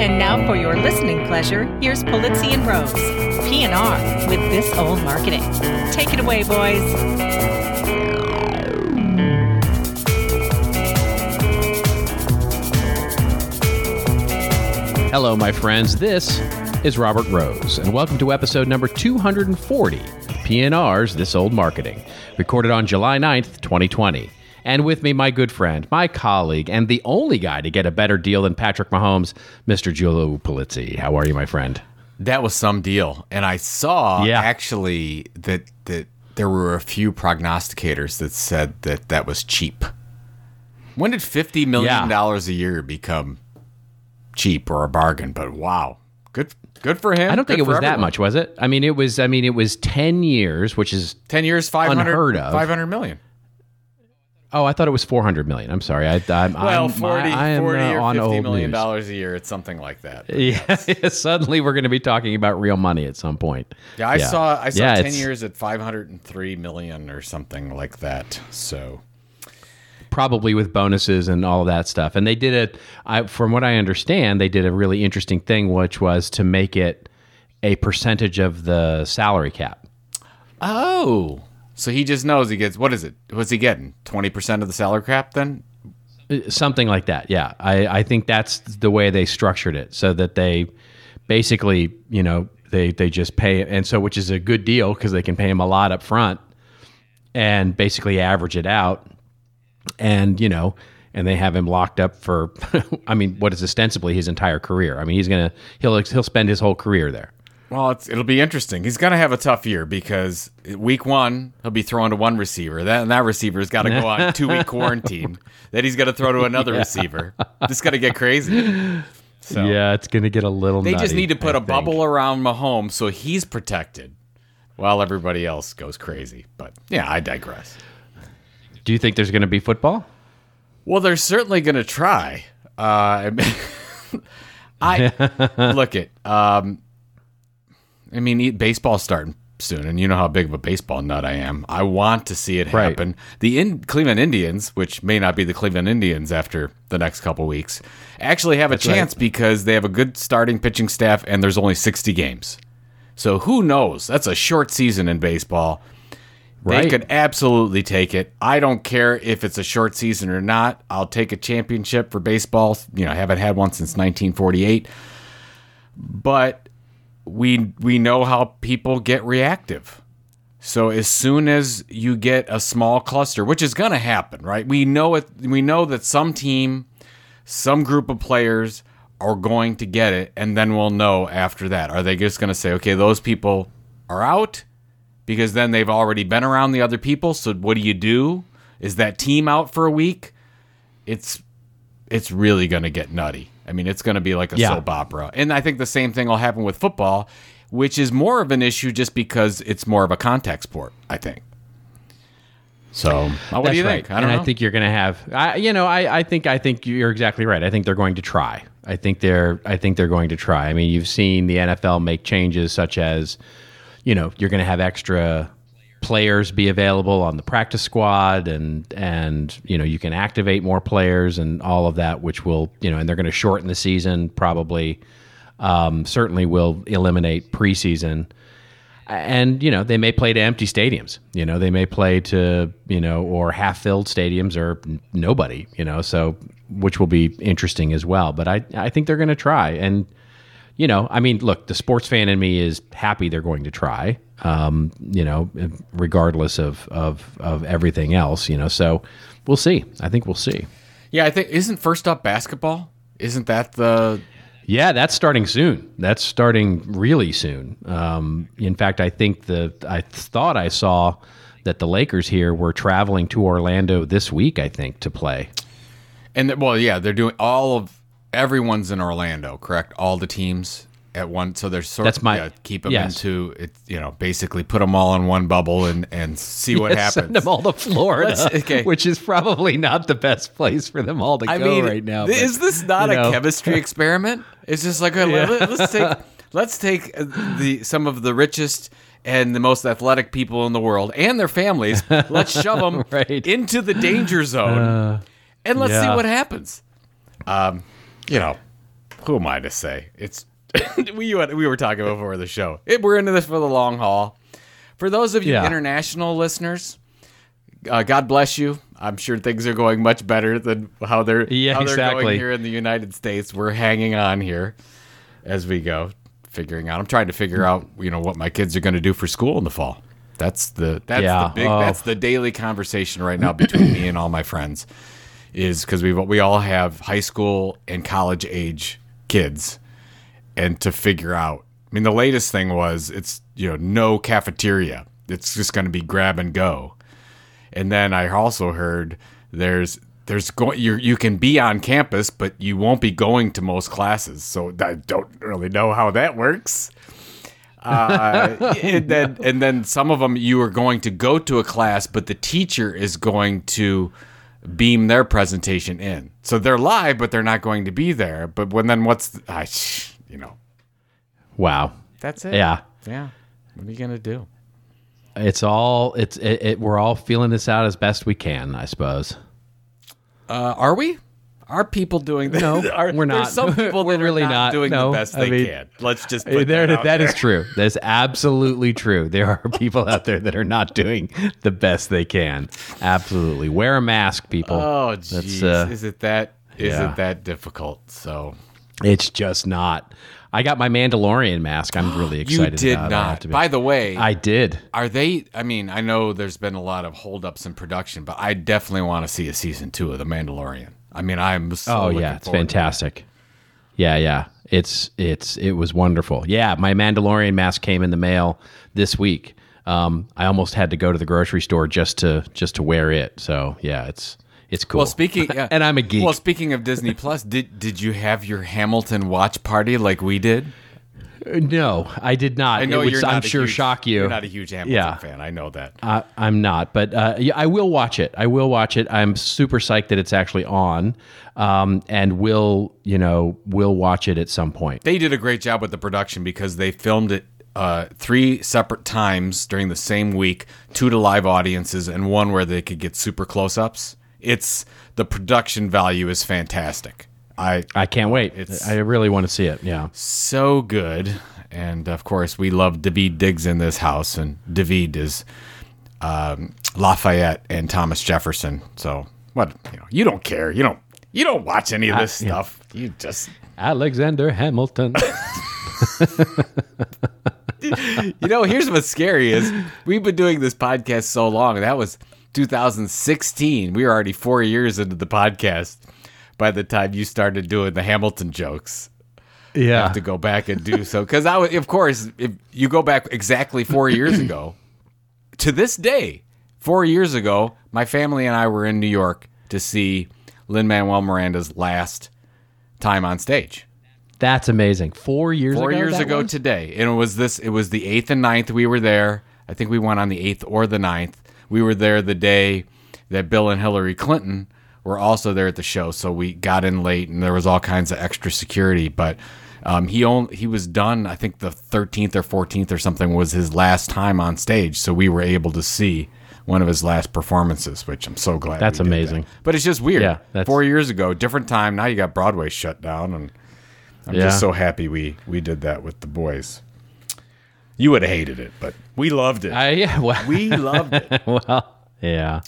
And now for your listening pleasure, here's Pulizzi and Rose, P&R with This Old Marketing. Take it away, boys. Hello, my friends. This is Robert Rose, and welcome to episode number 240, PNR's This Old Marketing, recorded on July 9th, 2020. And with me, my good friend, my colleague, and the only guy to get a better deal than Patrick Mahomes, Mr. Joe Pulizzi. How are you, my friend? That was some deal. And I saw, actually, that there were a few prognosticators that said that was cheap. When did $50 million a year become cheap or a bargain? But wow, good for him. I don't think it was that much, was it? I mean, it was 10 years, which is 10 years, $500 million. Oh, I thought it was $400 million. I'm sorry. $40 or $50 million a year. It's something like that. Yeah. Suddenly, we're going to be talking about real money at some point. Yeah, I saw 10 years at $503 million or something like that. So. Probably with bonuses and all that stuff. And they did from what I understand, they did a really interesting thing, which was to make it a percentage of the salary cap. Oh, so he just knows he gets, what is it? What's he getting? 20% of the salary cap then? Something like that. Yeah. I think that's the way they structured it, so that they basically, they just pay. And so, which is a good deal because they can pay him a lot up front and basically average it out. And, and they have him locked up for, what is ostensibly his entire career. I mean, he'll spend his whole career there. Well, it'll be interesting. He's going to have a tough year because week one, he'll be throwing to one receiver. That receiver's got to go on a 2-week quarantine. Then he's going to throw to another receiver. This is going to get crazy. So, yeah, it's going to get a little nutty. They just need to put a bubble around Mahomes so he's protected while everybody else goes crazy. But, yeah, I digress. Do you think there's going to be football? Well, they're certainly going to try. Look it. Baseball's starting soon, and you know how big of a baseball nut I am. I want to see it happen. Right. The Cleveland Indians, which may not be the Cleveland Indians after the next couple weeks, actually have a chance because they have a good starting pitching staff, and there's only 60 games. So who knows? That's a short season in baseball. Right. They could absolutely take it. I don't care if it's a short season or not. I'll take a championship for baseball. I haven't had one since 1948. But we know how people get reactive. So as soon as you get a small cluster, which is going to happen, right? We know it. We know that some team, some group of players are going to get it, and then we'll know after that. Are they just going to say, okay, those people are out? Because then they've already been around the other people. So what do you do? Is that team out for a week? It's really going to get nutty. I mean, it's going to be like a soap opera. And I think the same thing will happen with football, which is more of an issue just because it's more of a contact sport, I think. So what do you think? I don't know. I think you're going to have. I think you're exactly right. I think they're going to try. I think they're going to try. I mean, you've seen the NFL make changes such as. You're going to have extra players be available on the practice squad and you can activate more players and all of that, which will, and they're going to shorten the season probably, certainly will eliminate preseason. And, they may play to empty stadiums, they may play to, or half-filled stadiums or nobody, so which will be interesting as well. But I think they're going to try and, look, the sports fan in me is happy they're going to try, regardless of everything else, so we'll see. I think we'll see. Yeah, I think, isn't first up basketball? Isn't that the... Yeah, that's starting soon. That's starting really soon. In fact, I think I thought I saw that the Lakers here were traveling to Orlando this week, I think, to play. And, they're doing everyone's in Orlando, correct? All the teams at one, so they're keep them into it. Basically put them all in one bubble and see what happens. Send them all to Florida, which is probably not the best place for them all to go right now. But, is this not a chemistry experiment? It's just like let's take some of the richest and the most athletic people in the world and their families. Let's shove them right into the danger zone, and let's see what happens. You know, who am I to say? It's we were talking before the show. We're into this for the long haul. For those of you international listeners, God bless you. I'm sure things are going much better than how they're going here in the United States. We're hanging on here as we go, figuring out. I'm trying to figure out, you know, what my kids are going to do for school in the fall. That's the daily conversation right now between me and all my friends, is because we all have high school and college age kids, and to figure out. I mean, the latest thing was no cafeteria. It's just going to be grab and go. And then I also heard you can be on campus, but you won't be going to most classes. So I don't really know how that works. And then some of them you are going to go to a class, but the teacher is going to beam their presentation in. So they're live, but they're not going to be there. But wow, that's it. Yeah. What are you gonna do? We're all feeling this out as best we can, I suppose. Are we? Are people doing that? No, we're not. There's some people that are really not doing the best they can. Let's just put that out there. That is true. That is absolutely true. There are people out there that are not doing the best they can. Absolutely. Wear a mask, people. Oh, jeez. Is it that difficult? So it's just not. I got my Mandalorian mask. I'm really excited about it. You did not. By the way, I did. Are they? I mean, I know there's been a lot of holdups in production, but I definitely want to see a season 2 of The Mandalorian. I mean, I'm so looking forward to it. Oh yeah, it's fantastic. Yeah. It was wonderful. Yeah, my Mandalorian mask came in the mail this week. I almost had to go to the grocery store just to wear it. So yeah, it's cool. Well, speaking and I'm a geek. Well, speaking of Disney Plus, did you have your Hamilton watch party like we did? No, I did not. I know shock you. You're not a huge Hamilton fan. I know that. I'm not, but I will watch it. I'm super psyched that it's actually on, and we'll watch it at some point. They did a great job with the production because they filmed it 3 separate times during the same week, 2 to live audiences and 1 where they could get super close-ups. It's the production value is fantastic. I can't wait. I really want to see it. Yeah, so good. And of course, we love Daveed Diggs in this house, and David is Lafayette and Thomas Jefferson. So what? You don't care. You don't watch any of this stuff. Yeah. You just Alexander Hamilton. Here's what's scary is we've been doing this podcast so long. That was 2016. We were already 4 years into the podcast by the time you started doing the Hamilton jokes. Yeah. I have to go back and do so. Because of course, if you go back exactly 4 years ago, to this day, 4 years ago, my family and I were in New York to see Lin-Manuel Miranda's last time on stage. That's amazing. 4 years ago today. And it was the 8th and 9th we were there. I think we went on the 8th or the 9th. We were there the day that Bill and Hillary Clinton were also there at the show, so we got in late, and there was all kinds of extra security. But he was done, I think the 13th or 14th or something was his last time on stage, so we were able to see one of his last performances, which I'm so glad. That's amazing. But it's just weird. Yeah, 4 years ago, different time. Now you got Broadway shut down, and I'm just so happy we did that with the boys. You would have hated it, but we loved it. We loved it. Well, yeah.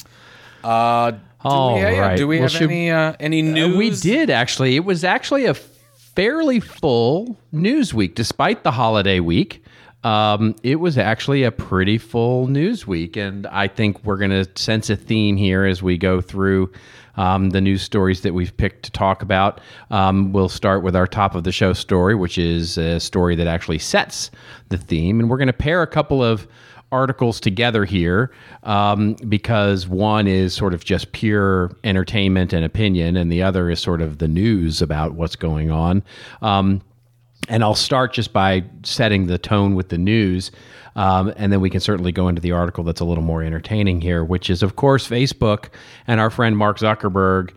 Do we have any news? We did, actually. It was actually a fairly full news week, despite the holiday week. It was actually a pretty full news week, and I think we're going to sense a theme here as we go through the news stories that we've picked to talk about. We'll start with our top of the show story, which is a story that actually sets the theme. And we're going to pair a couple of articles together here because one is sort of just pure entertainment and opinion, and the other is sort of the news about what's going on. And I'll start just by setting the tone with the news, and then we can certainly go into the article that's a little more entertaining here, which is, of course, Facebook and our friend Mark Zuckerberg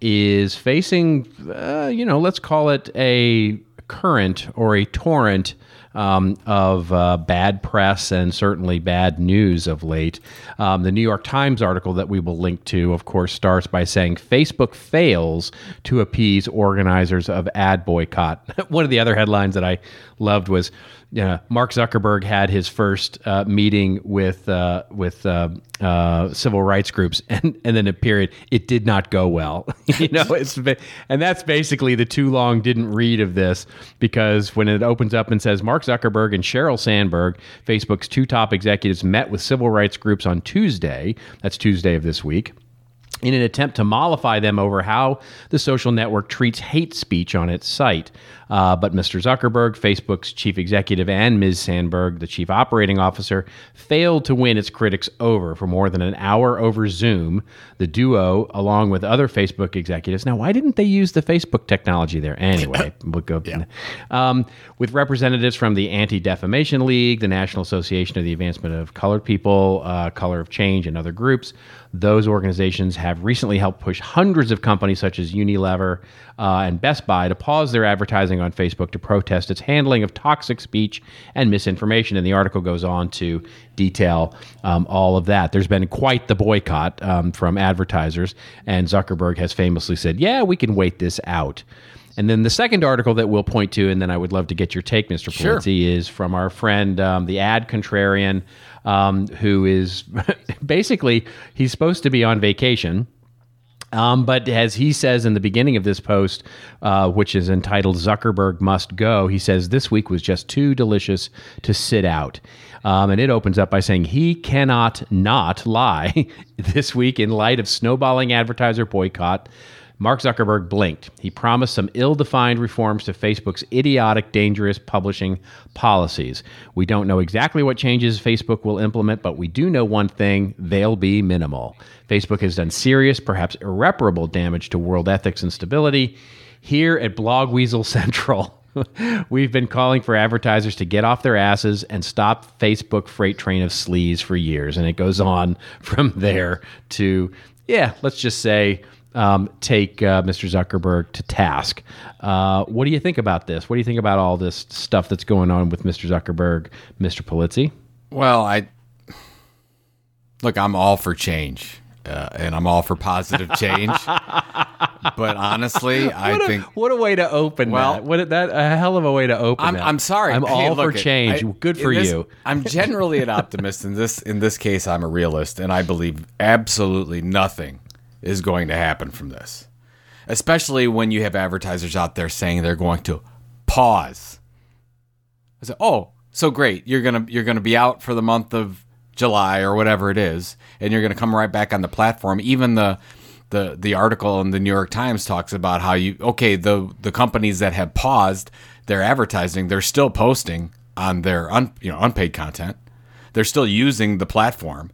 is facing, let's call it a current or a torrent of bad press and certainly bad news of late. The New York Times article that we will link to, of course, starts by saying Facebook fails to appease organizers of ad boycott. One of the other headlines that I loved was, Mark Zuckerberg had his first meeting with civil rights groups, and then a period, it did not go well. And that's basically the too long didn't read of this, because when it opens up and says Mark Zuckerberg and Sheryl Sandberg, Facebook's two top executives, met with civil rights groups on Tuesday, that's Tuesday of this week, in an attempt to mollify them over how the social network treats hate speech on its site. But Mr. Zuckerberg, Facebook's chief executive, and Ms. Sandberg, the chief operating officer, failed to win its critics over. For more than an hour over Zoom, the duo, along with other Facebook executives — now, why didn't they use the Facebook technology there? Anyway, we'll go. Yeah. With representatives from the Anti-Defamation League, the National Association of the Advancement of Colored People, Color of Change, and other groups. Those organizations have recently helped push hundreds of companies such as Unilever and Best Buy to pause their advertising on Facebook to protest its handling of toxic speech and misinformation. And the article goes on to detail all of that. There's been quite the boycott from advertisers, and Zuckerberg has famously said, yeah, we can wait this out. And then the second article that we'll point to, and then I would love to get your take, Mr. Pulizzi, is from our friend, the ad contrarian, who is basically, he's supposed to be on vacation. But as he says in the beginning of this post, which is entitled Zuckerberg Must Go, he says, this week was just too delicious to sit out. And it opens up by saying he cannot not lie. This week, in light of snowballing advertiser boycott, Mark Zuckerberg blinked. He promised some ill-defined reforms to Facebook's idiotic, dangerous publishing policies. We don't know exactly what changes Facebook will implement, but we do know one thing: they'll be minimal. Facebook has done serious, perhaps irreparable damage to world ethics and stability. Here at Blogweasel Central, we've been calling for advertisers to get off their asses and stop Facebook freight train of sleaze for years. And it goes on from there to, let's just say, take Mr. Zuckerberg to task. What do you think about this? What do you think about all this stuff that's going on with Mr. Zuckerberg, Mr. Pulizzi? Well, I'm all for change, and I'm all for positive change. But honestly, what a way to open that. A hell of a way to open that. I'm sorry. I'm all for change. Good for you. I'm generally an optimist. In this case, I'm a realist, and I believe absolutely nothing is going to happen from this, especially when you have advertisers out there saying they're going to pause. I said, oh, so great. You're gonna be out for the month of July or whatever it is, and you're gonna come right back on the platform. Even the article in the New York Times talks about how the companies that have paused their advertising, they're still posting on their unpaid content. They're still using the platform.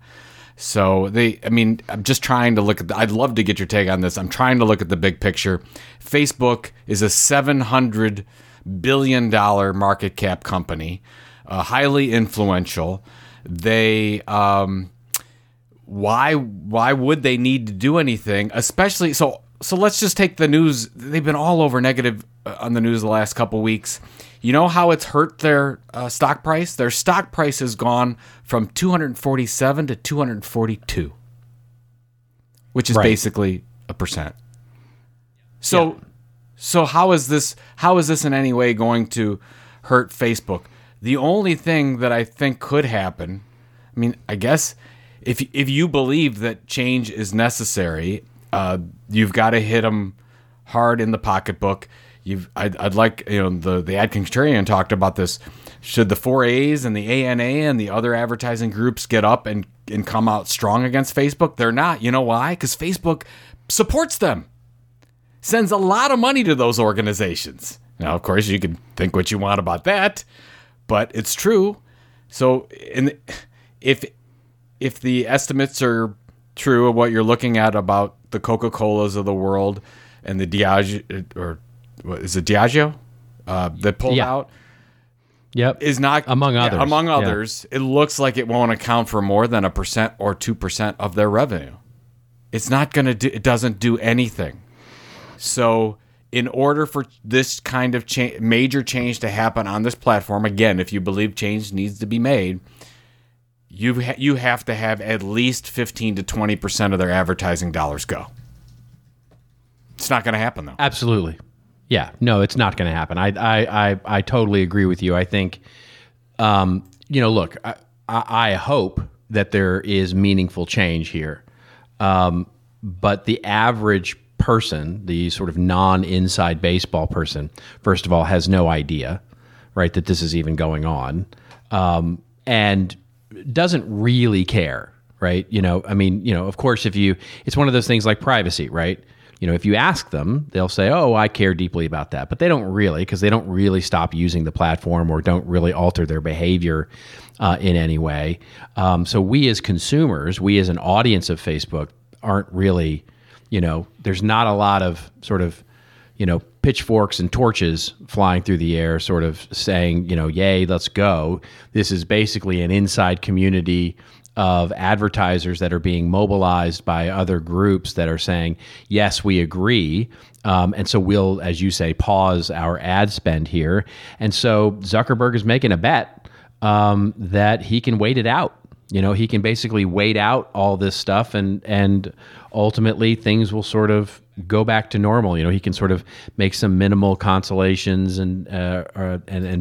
So I'm just trying to look at I'd love to get your take on this. I'm trying to look at the big picture. Facebook is a $700 billion market cap company, highly influential. They, why would they need to do anything? Especially, so let's just take the news. They've been all over negative on the news the last couple of weeks. You know how it's hurt their stock price? Their stock price has gone from 247 to 242, which is basically 1%. So, So how is this in any way going to hurt Facebook? The only thing that I think could happen, I guess, if you believe that change is necessary, you've got to hit them hard in the pocketbook. I'd like, the ad contrarian talked about this. Should the 4As and the ANA and the other advertising groups get up and come out strong against Facebook? They're not. You know why? Because Facebook supports them, sends a lot of money to those organizations. Now, of course, you can think what you want about that, but it's true. So, and if the estimates are true of what you're looking at about the Coca-Colas of the world and the Diageo, or is it Diageo that pulled out? Yep. Is not among others. Among others, It looks like it won't account for more than 1% or 2% of their revenue. It doesn't do anything. So in order for this kind of major change to happen on this platform, again, if you believe change needs to be made, you have to have at least 15 to 20% of their advertising dollars go. It's not going to happen, though. Absolutely. Yeah. No, it's not going to happen. I totally agree with you. I think, look, I hope that there is meaningful change here. But the average person, the sort of non-inside baseball person, first of all, has no idea, right, that this is even going on, and doesn't really care, right? Of course, it's one of those things like privacy, right? If you ask them, they'll say, oh, I care deeply about that, but they don't really, because they don't really stop using the platform or don't really alter their behavior in any way. So we as consumers, we as an audience of Facebook aren't really... there's not a lot of sort of, pitchforks and torches flying through the air sort of saying, yay, let's go. This is basically an inside community of advertisers that are being mobilized by other groups that are saying, yes, we agree. And so we'll, as you say, pause our ad spend here. And so Zuckerberg is making a bet that he can wait it out. He can basically wait out all this stuff and ultimately things will sort of go back to normal. He can sort of make some minimal consolations and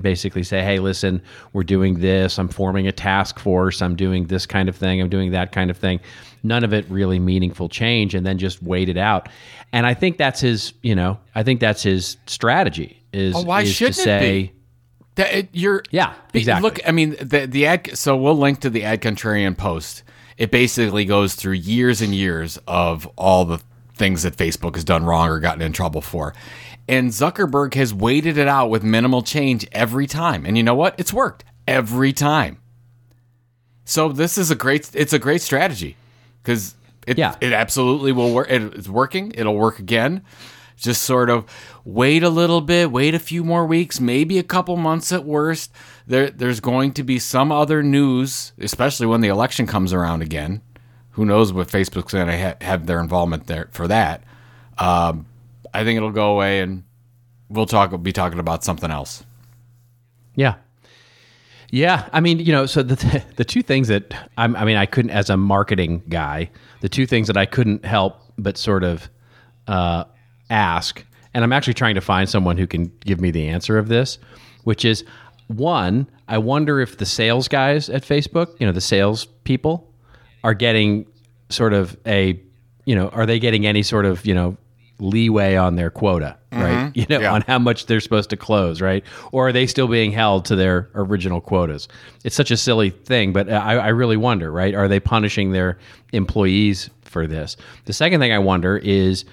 basically say, hey, listen, we're doing this. I'm forming a task force. I'm doing this kind of thing. I'm doing that kind of thing. None of it really meaningful change, and then just wait it out. And I think that's his, I think that's his strategy is, to say... Be? Yeah, exactly. Look, I mean, the ad, so we'll link to the Ad Contrarian post. It basically goes through years and years of all the things that Facebook has done wrong or gotten in trouble for. And Zuckerberg has waited it out with minimal change every time. And you know what? It's worked every time. So this is a great strategy because it absolutely will work. It's working. It'll work again. Just sort of wait a little bit, wait a few more weeks, maybe a couple months at worst. There's going to be some other news, especially when the election comes around again. Who knows what Facebook's going to have their involvement there for that. I think it'll go away, and we'll be talking about something else. Yeah. Yeah, I mean, so the two things that I couldn't, as a marketing guy, the two things that I couldn't help but sort of ask, and I'm actually trying to find someone who can give me the answer of this, which is, one, I wonder if the sales guys at Facebook, the sales people, are getting sort of are they getting any sort of, leeway on their quota, right? On how much they're supposed to close, right? Or are they still being held to their original quotas? It's such a silly thing, but I really wonder, right? Are they punishing their employees for this? The second thing I wonder is,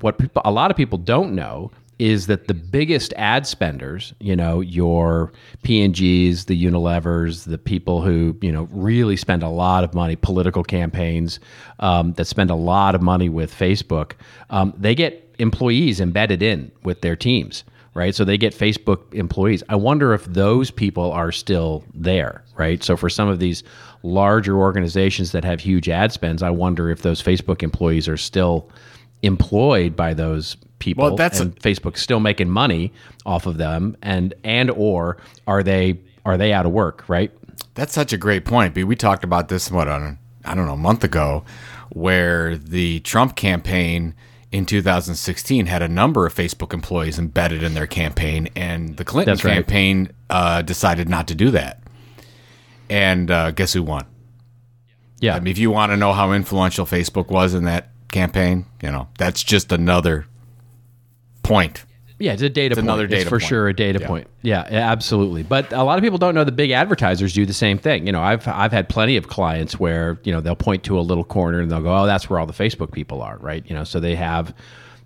what a lot of people don't know is that the biggest ad spenders, your P&Gs, the Unilevers, the people who, really spend a lot of money, political campaigns that spend a lot of money with Facebook, they get employees embedded in with their teams, right? So they get Facebook employees. I wonder if those people are still there, right? So for some of these larger organizations that have huge ad spends, I wonder if those Facebook employees are still employed by those people, and Facebook's still making money off of them, and or are they out of work, right? That's such a great point. B, we talked about this a month ago, where the Trump campaign in 2016 had a number of Facebook employees embedded in their campaign, and the Clinton campaign decided not to do that. And guess who won? Yeah, I mean, if you want to know how influential Facebook was in that campaign, that's just another point. Yeah, it's a data point. Another data point. It's for sure a data point. Yeah, absolutely. But a lot of people don't know the big advertisers do the same thing. I've had plenty of clients where, they'll point to a little corner and they'll go, oh, that's where all the Facebook people are, right? So they have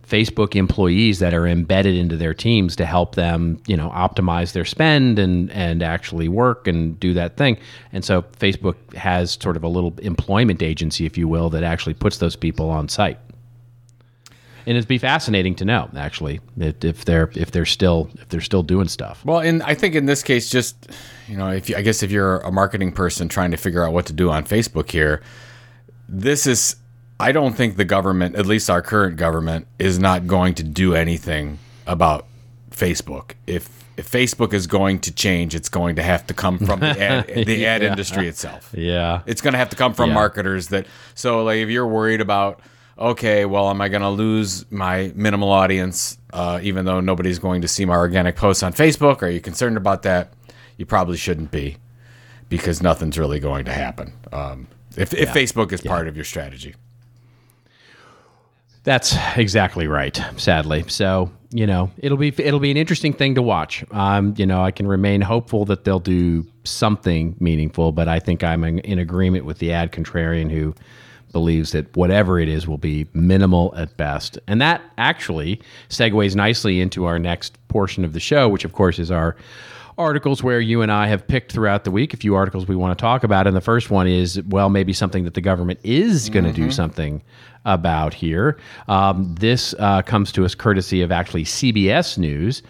Facebook employees that are embedded into their teams to help them, optimize their spend and actually work and do that thing. And so Facebook has sort of a little employment agency, if you will, that actually puts those people on site. And it'd be fascinating to know, actually, if they're still doing stuff. Well, and I think in this case, just if you're a marketing person trying to figure out what to do on Facebook here, this is. I don't think the government, at least our current government, is not going to do anything about Facebook. If Facebook is going to change, it's going to have to come from the ad industry itself. Yeah. It's going to have to come from marketers that, so like if you're worried about, okay, well, am I going to lose my minimal audience even though nobody's going to see my organic posts on Facebook? Are you concerned about that? You probably shouldn't be, because nothing's really going to happen. If Facebook is part of your strategy. That's exactly right, sadly. So, you know, it'll be an interesting thing to watch. You know, I can remain hopeful that they'll do something meaningful, but I think I'm in agreement with the ad contrarian who believes that whatever it is will be minimal at best. And that actually segues nicely into our next portion of the show, which of course is our articles where you and I have picked throughout the week a few articles we want to talk about. And the first one is, well, maybe something that the government is going to do something about here. This comes to us courtesy of actually CBS News,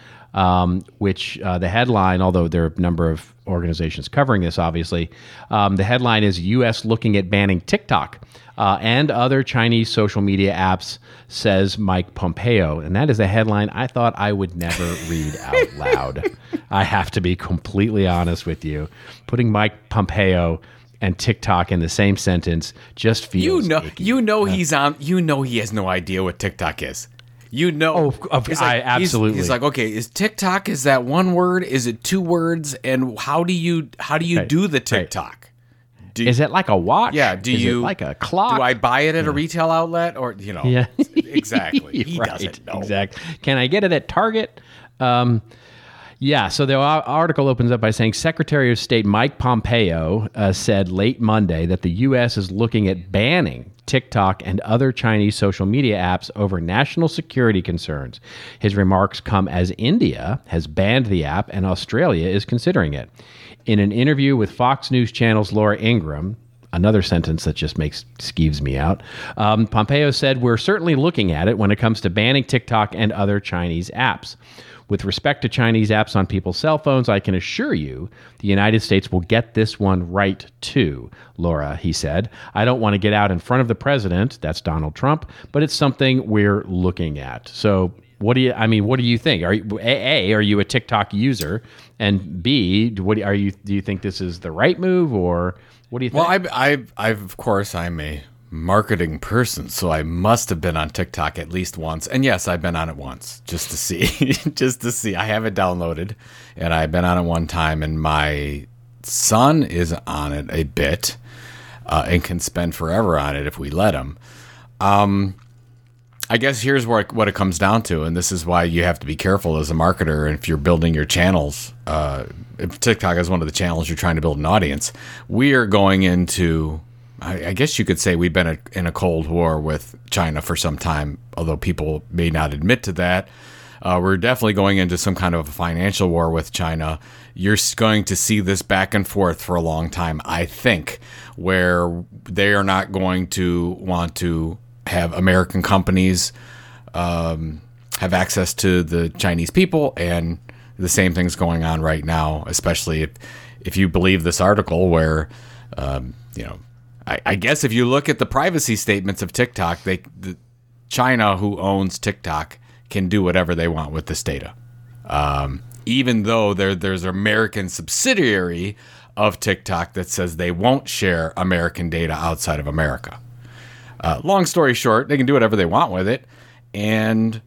which the headline, although there are a number of organizations covering this, obviously, the headline is U.S. looking at banning TikTok and other Chinese social media apps, says Mike Pompeo. And that is a headline I thought I would never read out loud. I have to be completely honest with you. Putting Mike Pompeo and TikTok in the same sentence just feels icky. He has no idea what TikTok is. Absolutely. He's like, okay, is TikTok, is that one word? Is it two words? And how do you do the TikTok? Right. Is it like a watch? Yeah. Is it like a clock? Do I buy it at a retail outlet? Or, you know, exactly. He doesn't know. Exactly. Can I get it at Target? So the article opens up by saying Secretary of State Mike Pompeo said late Monday that the U.S. is looking at banning TikTok and other Chinese social media apps over national security concerns. His remarks come as India has banned the app and Australia is considering it. In an interview with Fox News Channel's Laura Ingram, another sentence that just skeeves me out, Pompeo said, "We're certainly looking at it when it comes to banning TikTok and other Chinese apps. With respect to Chinese apps on people's cell phones, I can assure you the United States will get this one right too, Laura," he said. "I don't want to get out in front of the president," that's Donald Trump, "but it's something we're looking at." So what do you think? Are you a TikTok user? And B, do you think this is the right move, or what do you think? Well, of course, I'm a marketing person, so I must have been on TikTok at least once. And yes, I've been on it once just to see. I have it downloaded and I've been on it one time, and my son is on it a bit and can spend forever on it if we let him. I guess here's what it comes down to, and this is why you have to be careful as a marketer. And if you're building your channels, if TikTok is one of the channels you're trying to build an audience, we are going into, I guess you could say, we've been in a cold war with China for some time, although people may not admit to that. We're definitely going into some kind of a financial war with China. You're going to see this back and forth for a long time, I think, where they are not going to want to have American companies have access to the Chinese people. And the same thing's going on right now, especially if you believe this article where, you know, I guess if you look at the privacy statements of TikTok, China, who owns TikTok, can do whatever they want with this data. Even though there's an American subsidiary of TikTok that says they won't share American data outside of America. Long story short, they can do whatever they want with it. And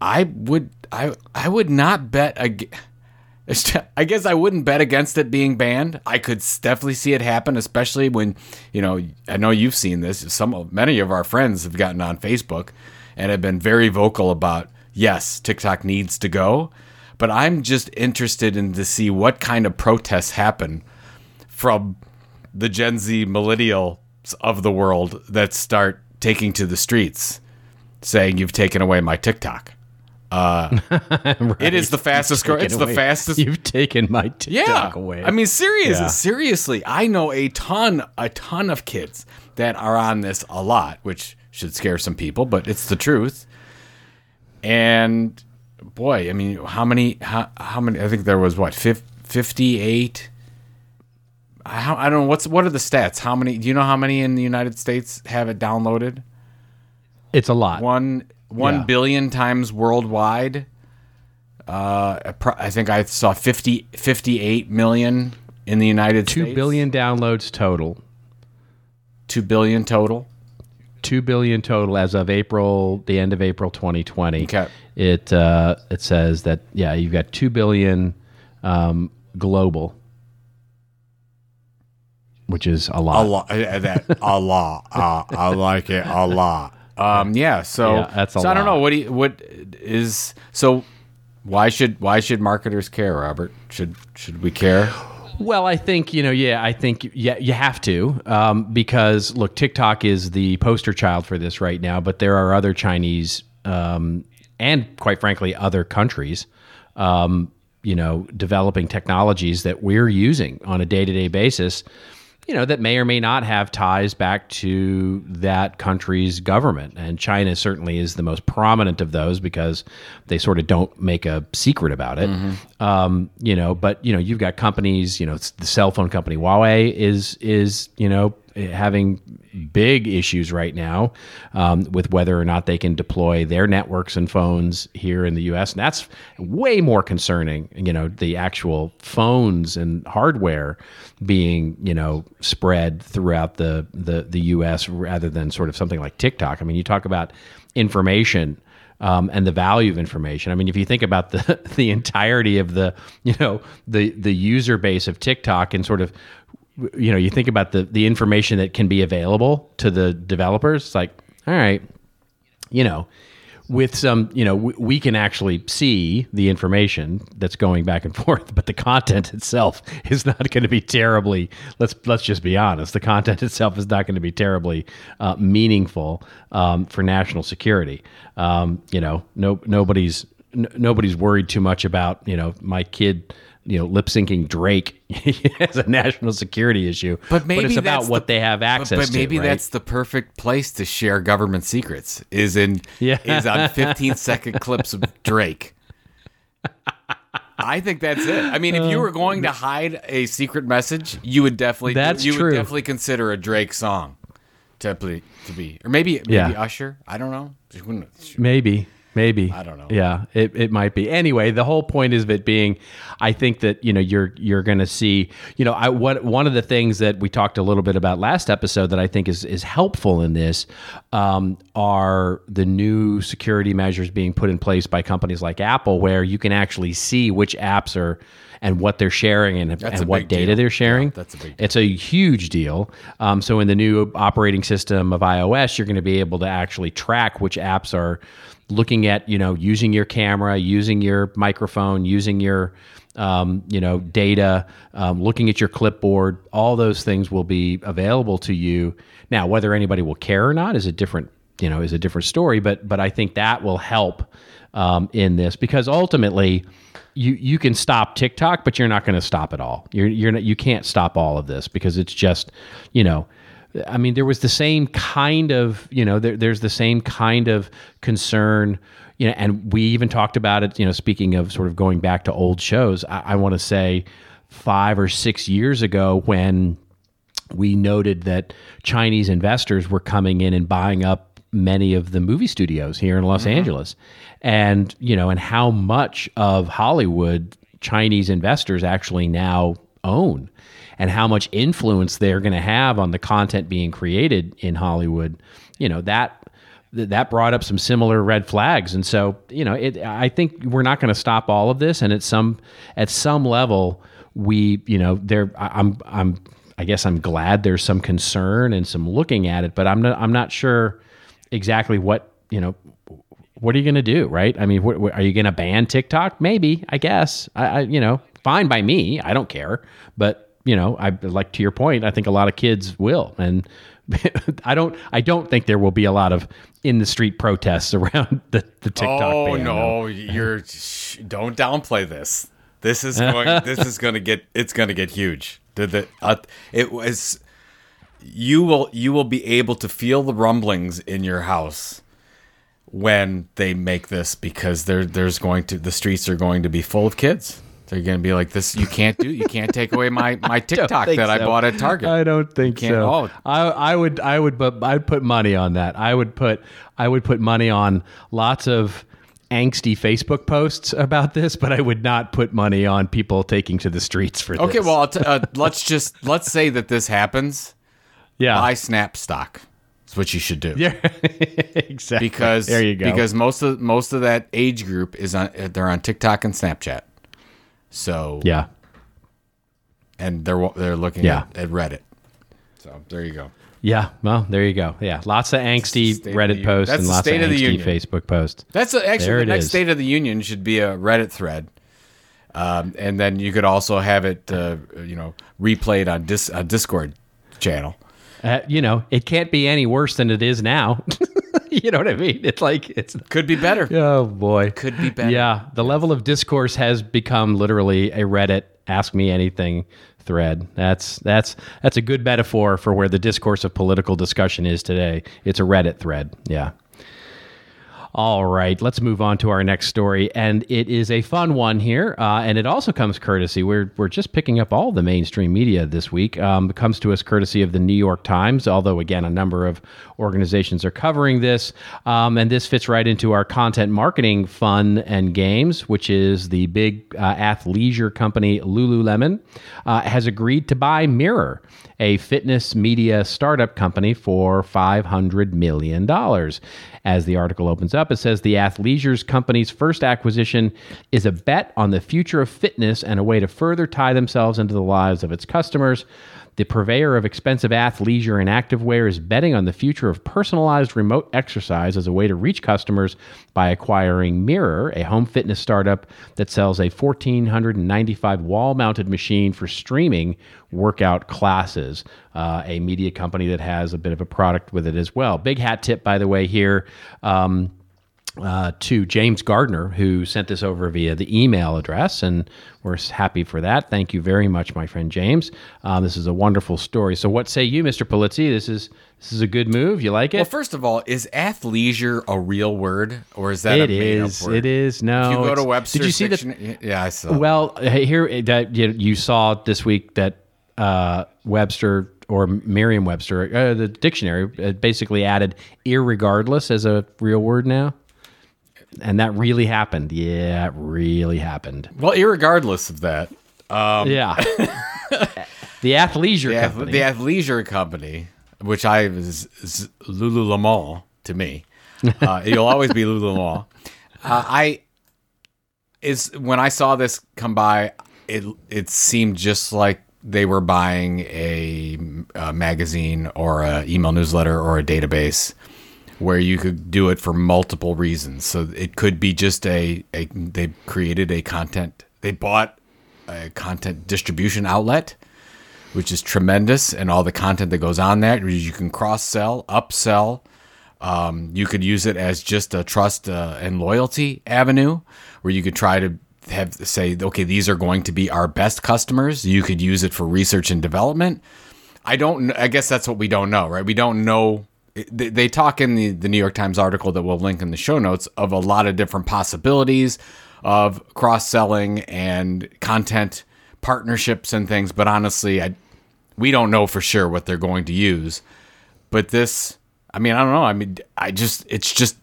I would not bet against. I guess I wouldn't bet against it being banned. I could definitely see it happen, especially when, you know, I know you've seen this. Many of our friends have gotten on Facebook and have been very vocal about, yes, TikTok needs to go. But I'm just interested to see what kind of protests happen from the Gen Z millennials of the world that start taking to the streets saying, "You've taken away my TikTok." Right. It is the fastest growing. It's the fastest. You've taken my TikTok away. I mean, seriously, I know a ton of kids that are on this a lot, which should scare some people, but it's the truth. And boy, I mean, how many, I think there was 58. I don't know. What are the stats? How many, do you know how many in the United States have it downloaded? It's a lot. One. 1 billion times worldwide. I think I saw 58 million in the United States. 2 billion downloads total. 2 billion total. 2 billion total as of the end of April 2020. Okay. It says that, yeah, you've got 2 billion global, which is a lot. I like it a lot. So I don't know why should marketers care, Robert? Should we care? Well, I think, you have to, because look, TikTok is the poster child for this right now, but there are other Chinese, and quite frankly, other countries, developing technologies that we're using on a day-to-day basis, that may or may not have ties back to that country's government. And China certainly is the most prominent of those because they sort of don't make a secret about it. Mm-hmm. But you've got companies, the cell phone company Huawei is having big issues right now with whether or not they can deploy their networks and phones here in the U.S. And that's way more concerning, the actual phones and hardware being, spread throughout the U.S. rather than sort of something like TikTok. I mean, you talk about information and the value of information. I mean, if you think about the entirety of the user base of TikTok and sort of, you think about the information that can be available to the developers. It's like, all right, with some, we can actually see the information that's going back and forth, but the content itself is not going to be terribly, let's just be honest, the content itself is not going to be terribly meaningful for national security. Nobody's worried too much about, my kid, lip syncing Drake as a national security issue, but it's about what they have access to. But maybe that's the perfect place to share government secrets is on 15-second clips of Drake. I think that's it. I mean, if you were going to hide a secret message, you would definitely consider a Drake song to be, or maybe Usher. I don't know. Maybe. I don't know. Yeah, it might be. Anyway, the whole point is of it being, I think that, you're going to see, one of the things that we talked a little bit about last episode that I think is helpful in this are the new security measures being put in place by companies like Apple, where you can actually see which apps are and what they're sharing and what data they're sharing. Yeah, that's a big deal. It's a huge deal. So in the new operating system of iOS, you're going to be able to actually track which apps are looking at, using your camera, using your microphone, using your, data, looking at your clipboard. All those things will be available to you. Now, whether anybody will care or not is a different, is a different story. But I think that will help in this, because ultimately, you can stop TikTok, but you're not going to stop it all. You can't stop all of this, because it's just, I mean, there was the same kind of, there's the same kind of concern, and we even talked about it, speaking of sort of going back to old shows, I want to say 5 or 6 years ago when we noted that Chinese investors were coming in and buying up many of the movie studios here in Los Angeles, and, and how much of Hollywood Chinese investors actually now own, and how much influence they're going to have on the content being created in Hollywood, that brought up some similar red flags. And so, I think we're not going to stop all of this. And at some level, we, I guess I'm glad there's some concern and some looking at it, but I'm not sure exactly what are you going to do? Right. I mean, what, are you going to ban TikTok? Maybe, I guess, fine by me. I don't care, but I like, to your point, I think a lot of kids will, and I don't think there will be a lot of in the street protests around the TikTok ban. Oh no, don't downplay this. It's going to get huge. You will be able to feel the rumblings in your house when they make this, because the streets are going to be full of kids. They're going to be like, this, you can't do, you can't take away my TikTok that I bought at Target. I don't think so. Oh. I'd put money on that. I would put money on lots of angsty Facebook posts about this, but I would not put money on people taking to the streets for this. Okay, well, let's say that this happens. Yeah. Buy Snap stock. That's what you should do. Yeah. Exactly. Because there you go. Because most of that age group they're on TikTok and Snapchat. So yeah, and they're looking at Reddit. So there you go. Yeah, well, there you go. Yeah, lots of angsty Reddit posts and lots of angsty Facebook posts. That's actually the next State of the Union should be a Reddit thread, and then you could also have it, replayed on a Discord channel. It can't be any worse than it is now. You know what I mean? It's like could be better. Oh boy, could be better. Yeah, the level of discourse has become literally a Reddit "Ask Me Anything" thread. That's a good metaphor for where the discourse of political discussion is today. It's a Reddit thread. Yeah. All right, let's move on to our next story, and it is a fun one here, and it also comes courtesy. We're just picking up all the mainstream media this week. It comes to us courtesy of the New York Times, although, again, a number of organizations are covering this, and this fits right into our content marketing fun and games, which is the big athleisure company Lululemon has agreed to buy Mirror, a fitness media startup company, for $500 million. As the article opens up, it says the athleisure's company's first acquisition is a bet on the future of fitness and a way to further tie themselves into the lives of its customers. The purveyor of expensive athleisure and activewear is betting on the future of personalized remote exercise as a way to reach customers by acquiring Mirror, a home fitness startup that sells a 1,495 wall-mounted machine for streaming workout classes, a media company that has a bit of a product with it as well. Big hat tip, by the way, here. To James Gardner, who sent this over via the email address, and we're happy for that. Thank you very much, my friend James. This is a wonderful story. So what say you, Mr. Pulizzi? This is a good move. You like it? Well, first of all, is athleisure a real word, or is that a made-up word? It is. No. If you go to Webster's dictionary, yeah, I saw. Well, you saw this week that Webster or Merriam-Webster, the dictionary, basically added irregardless as a real word now. And that really happened. Yeah, it really happened. Well, irregardless of that. Yeah. The athleisure company, which is Lululemon to me. You'll always be Lululemon. When I saw this come by, it seemed just like they were buying a magazine or an email newsletter or a database, where you could do it for multiple reasons. So it could be just they bought a content distribution outlet, which is tremendous, and all the content that goes on that you can cross-sell, upsell. You could use it as just a trust and loyalty avenue, where you could try to say, okay, these are going to be our best customers. You could use it for research and development. I guess that's what we don't know, right? We don't know. They talk in the New York Times article that we'll link in the show notes of a lot of different possibilities of cross-selling and content partnerships and things. But honestly, we don't know for sure what they're going to use. But this, I mean, I don't know. I mean, it's just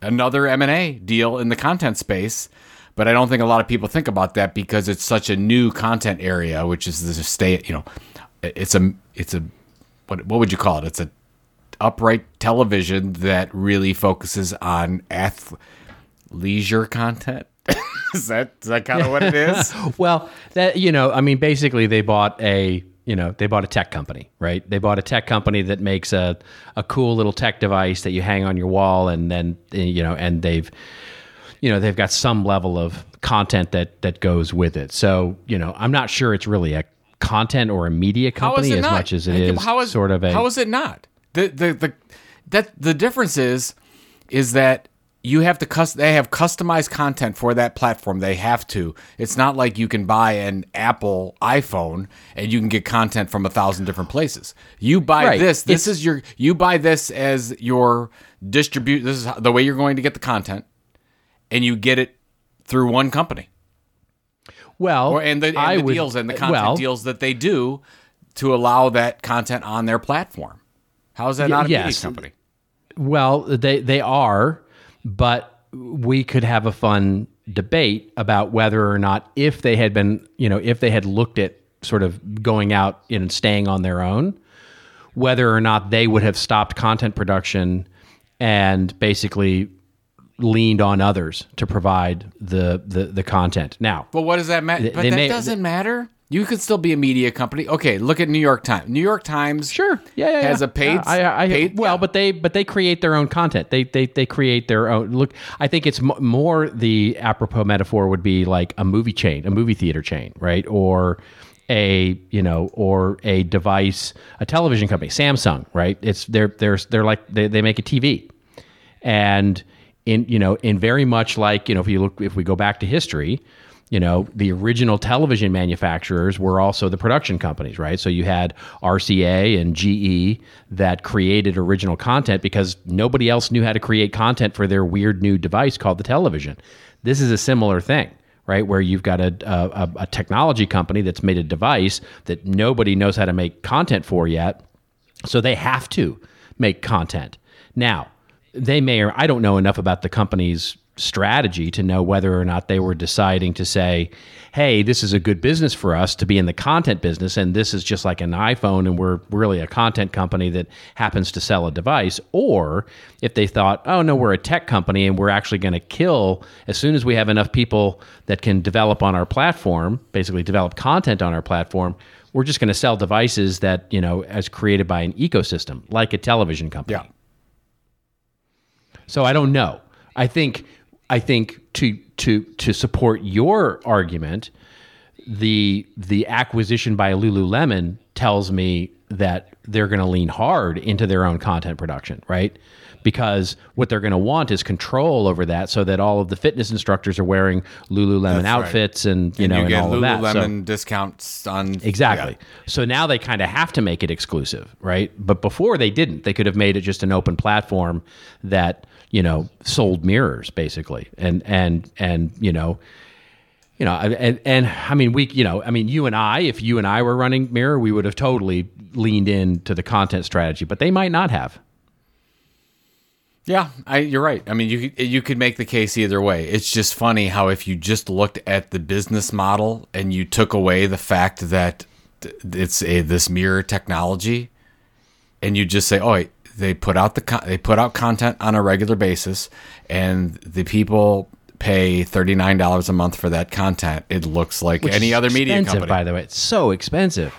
another M&A deal in the content space. But I don't think a lot of people think about that because it's such a new content area, which is this it's a what would you call it? It's a upright television that really focuses on athleisure content. Is that kind of what it is? Well, basically they bought a tech company, right? They bought a tech company that makes a cool little tech device that you hang on your wall, and then and they've got some level of content that goes with it. So, I'm not sure it's really a content or a media company as much as it is sort of a. How is it not? The difference is that you have to they have customized content for that platform. They have to. It's not like you can buy an Apple iPhone and you can get content from 1,000 different places. You buy this. You buy this as your distribute. This is the way you're going to get the content, and you get it through one company. Well, or, and the deals that they do to allow that content on their platform. How is that not a media company? Well, they are, but we could have a fun debate about whether or not if they had been, if they had looked at sort of going out and staying on their own, whether or not they would have stopped content production and basically leaned on others to provide the content. Now, but what does that matter? But that doesn't matter. You could still be a media company. Okay, look at New York Times. New York Times, sure, has a paid. But they create their own content. They create their own look. I think it's more the apropos metaphor would be like a movie chain, a movie theater chain, right? Or a device, a television company, Samsung, right? It's they're like they make a TV, and if we go back to history, the original television manufacturers were also the production companies, right? So you had RCA and GE that created original content because nobody else knew how to create content for their weird new device called the television. This is a similar thing, right? Where you've got a technology company that's made a device that nobody knows how to make content for yet. So they have to make content. Now, they may, or I don't know enough about the company's strategy to know whether or not they were deciding to say, hey, this is a good business for us to be in the content business, and this is just like an iPhone, and we're really a content company that happens to sell a device, or if they thought, oh, no, we're a tech company, and we're actually going to kill, as soon as we have enough people that can develop on our platform, basically develop content on our platform, we're just going to sell devices that, as created by an ecosystem, like a television company. Yeah. So I don't know. I think to support your argument, the acquisition by Lululemon tells me that they're going to lean hard into their own content production, right? Because what they're going to want is control over that, so that all of the fitness instructors are wearing Lululemon outfits, right. and all of that. Lululemon discounts on exactly. Yeah. So now they kind of have to make it exclusive, right? But before they didn't. They could have made it just an open platform that sold mirrors basically, if you and I were running Mirror, we would have totally leaned into the content strategy, but they might not have. Yeah, you're right. I mean, you could make the case either way. It's just funny how if you just looked at the business model and you took away the fact that it's this mirror technology, and you just say, "Oh, they put out they put out content on a regular basis, and the people pay $39 a month for that content." It looks like any other media company. By the way, it's so expensive.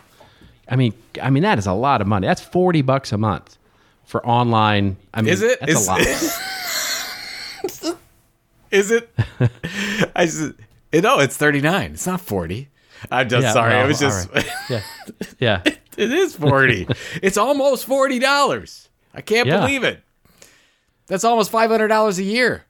I mean that is a lot of money. That's $40 a month. For online, is it? That's a lot. Is it? It's 39. It's not 40. I'm just sorry. No, I was just. Right. Yeah. It is 40. It's almost $40. I can't believe it. That's almost $500 a year.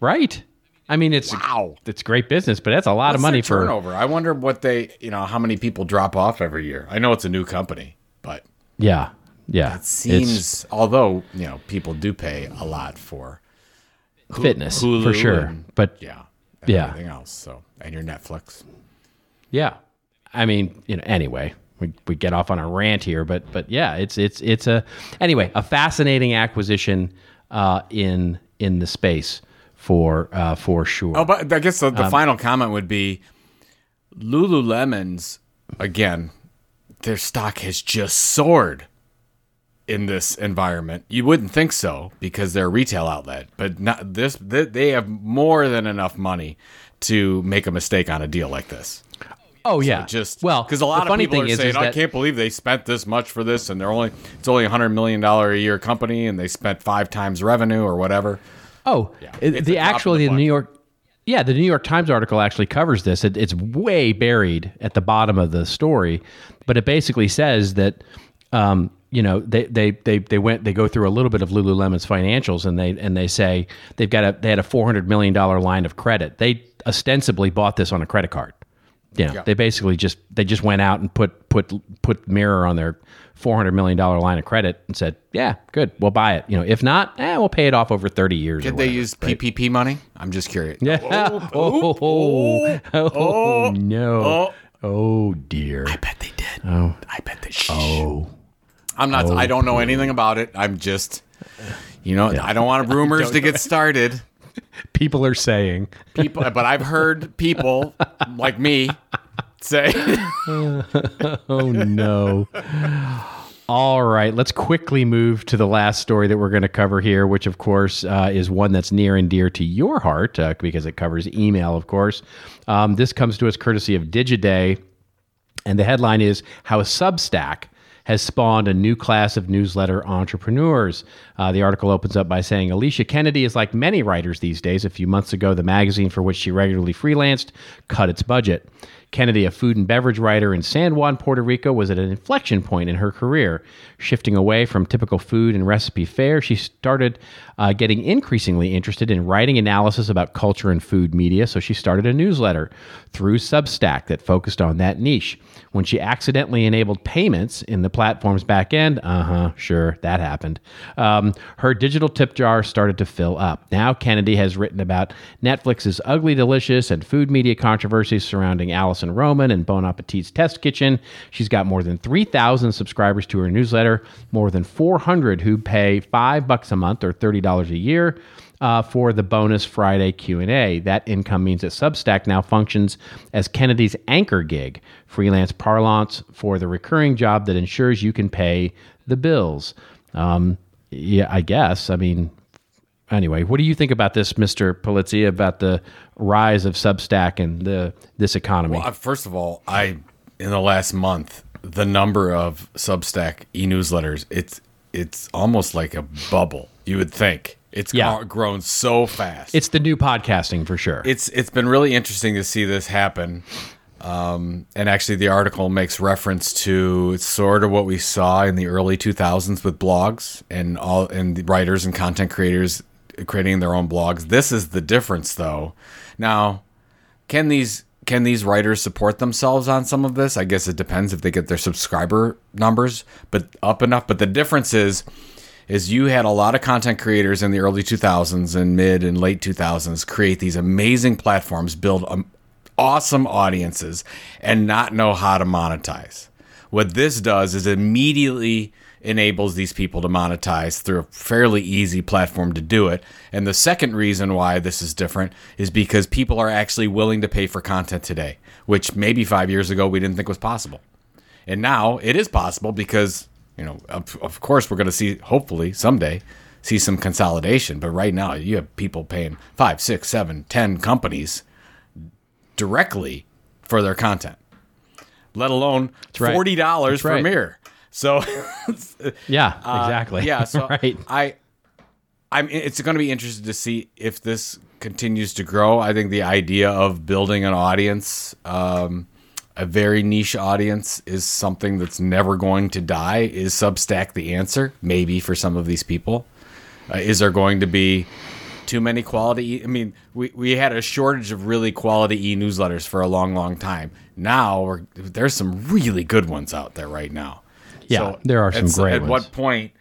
Right. I mean, it's wow. It's great business, but that's a lot of money for turnover. I wonder what how many people drop off every year. I know it's a new company, but yeah. Yeah, it seems. Although people do pay a lot for fitness, Hulu for sure, and everything else. So, and your Netflix. Yeah, I mean, Anyway, we get off on a rant here, but yeah, it's a fascinating acquisition in the space for sure. Oh, but I guess the final comment would be Lululemon's again. Their stock has just soared. In this environment, you wouldn't think so because they're a retail outlet, but not this. They have more than enough money to make a mistake on a deal like this. Oh yeah, because a lot of people are saying, "I can't believe they spent this much for this," and it's only $100 million a year company, and they spent 5 times revenue or whatever. Oh, yeah, the the New York Times article actually covers this. It's way buried at the bottom of the story, but it basically says that. They go through a little bit of Lululemon's financials, and they say they had a $400 million line of credit. They ostensibly bought this on a credit card, Yeah. They basically just went out and put Mirror on their $400 million line of credit and said, yeah, good, we'll buy it. You know, if not, we'll pay it off over 30 years. Did they use PPP money? I'm just curious. Yeah. Oh, no. Oh, dear. I bet they did. Oh. I bet they did. Oh. I'm not, I don't know anything about it. I'm just, you know, I don't want rumors to get started. People are saying. But I've heard people like me say. Oh, no. All right. Let's quickly move to the last story that we're going to cover here, which, of course, is one that's near and dear to your heart because it covers email, of course. This comes to us courtesy of Digiday, and the headline is How Substack has spawned a new class of newsletter entrepreneurs. The article opens up by saying, Alicia Kennedy is like many writers these days. A few months ago, the magazine for which she regularly freelanced cut its budget. Kennedy, a food and beverage writer in San Juan, Puerto Rico, was at an inflection point in her career. Shifting away from typical food and recipe fare, she started getting increasingly interested in writing analysis about culture and food media, so she started a newsletter through Substack that focused on that niche. When she accidentally enabled payments in the platform's back end, that happened, her digital tip jar started to fill up. Now Kennedy has written about Netflix's Ugly Delicious and food media controversies surrounding Allison Roman and Bon Appetit's Test Kitchen. She's got more than 3,000 subscribers to her newsletter, more than 400 who pay $5 a month or $30 a year. For the bonus Friday Q&A. That income means that Substack now functions as Kennedy's anchor gig, freelance parlance for the recurring job that ensures you can pay the bills. I guess. I mean, anyway, what do you think about this, Mr. Pulizzi, about the rise of Substack and this economy? Well, first of all, in the last month, the number of Substack e-newsletters, it's almost like a bubble, you would think. It's grown so fast. It's the new podcasting for sure. It's been really interesting to see this happen. And actually, the article makes reference to sort of what we saw in the early 2000s with blogs and the writers and content creators creating their own blogs. This is the difference, though. Now, can these writers support themselves on some of this? I guess it depends if they get their subscriber numbers up enough. But the difference is you had a lot of content creators in the early 2000s and mid and late 2000s create these amazing platforms, build awesome audiences, and not know how to monetize. What this does is immediately enables these people to monetize through a fairly easy platform to do it. And the second reason why this is different is because people are actually willing to pay for content today, which maybe 5 years ago we didn't think was possible. And now it is possible because... You know, of course, we're going to see, hopefully, someday, see some consolidation. But right now, you have people paying 5, 6, 7, 10 companies directly for their content, let alone $40 for Mirror. So, yeah, exactly. Yeah, so right. It's going to be interesting to see if this continues to grow. I think the idea of building an audience. A very niche audience is something that's never going to die. Is Substack the answer? Maybe for some of these people. Is there going to be too many quality? I mean, we had a shortage of really quality e-newsletters for a long, long time. Now, there's some really good ones out there right now. Yeah, so there are some great ones. At what point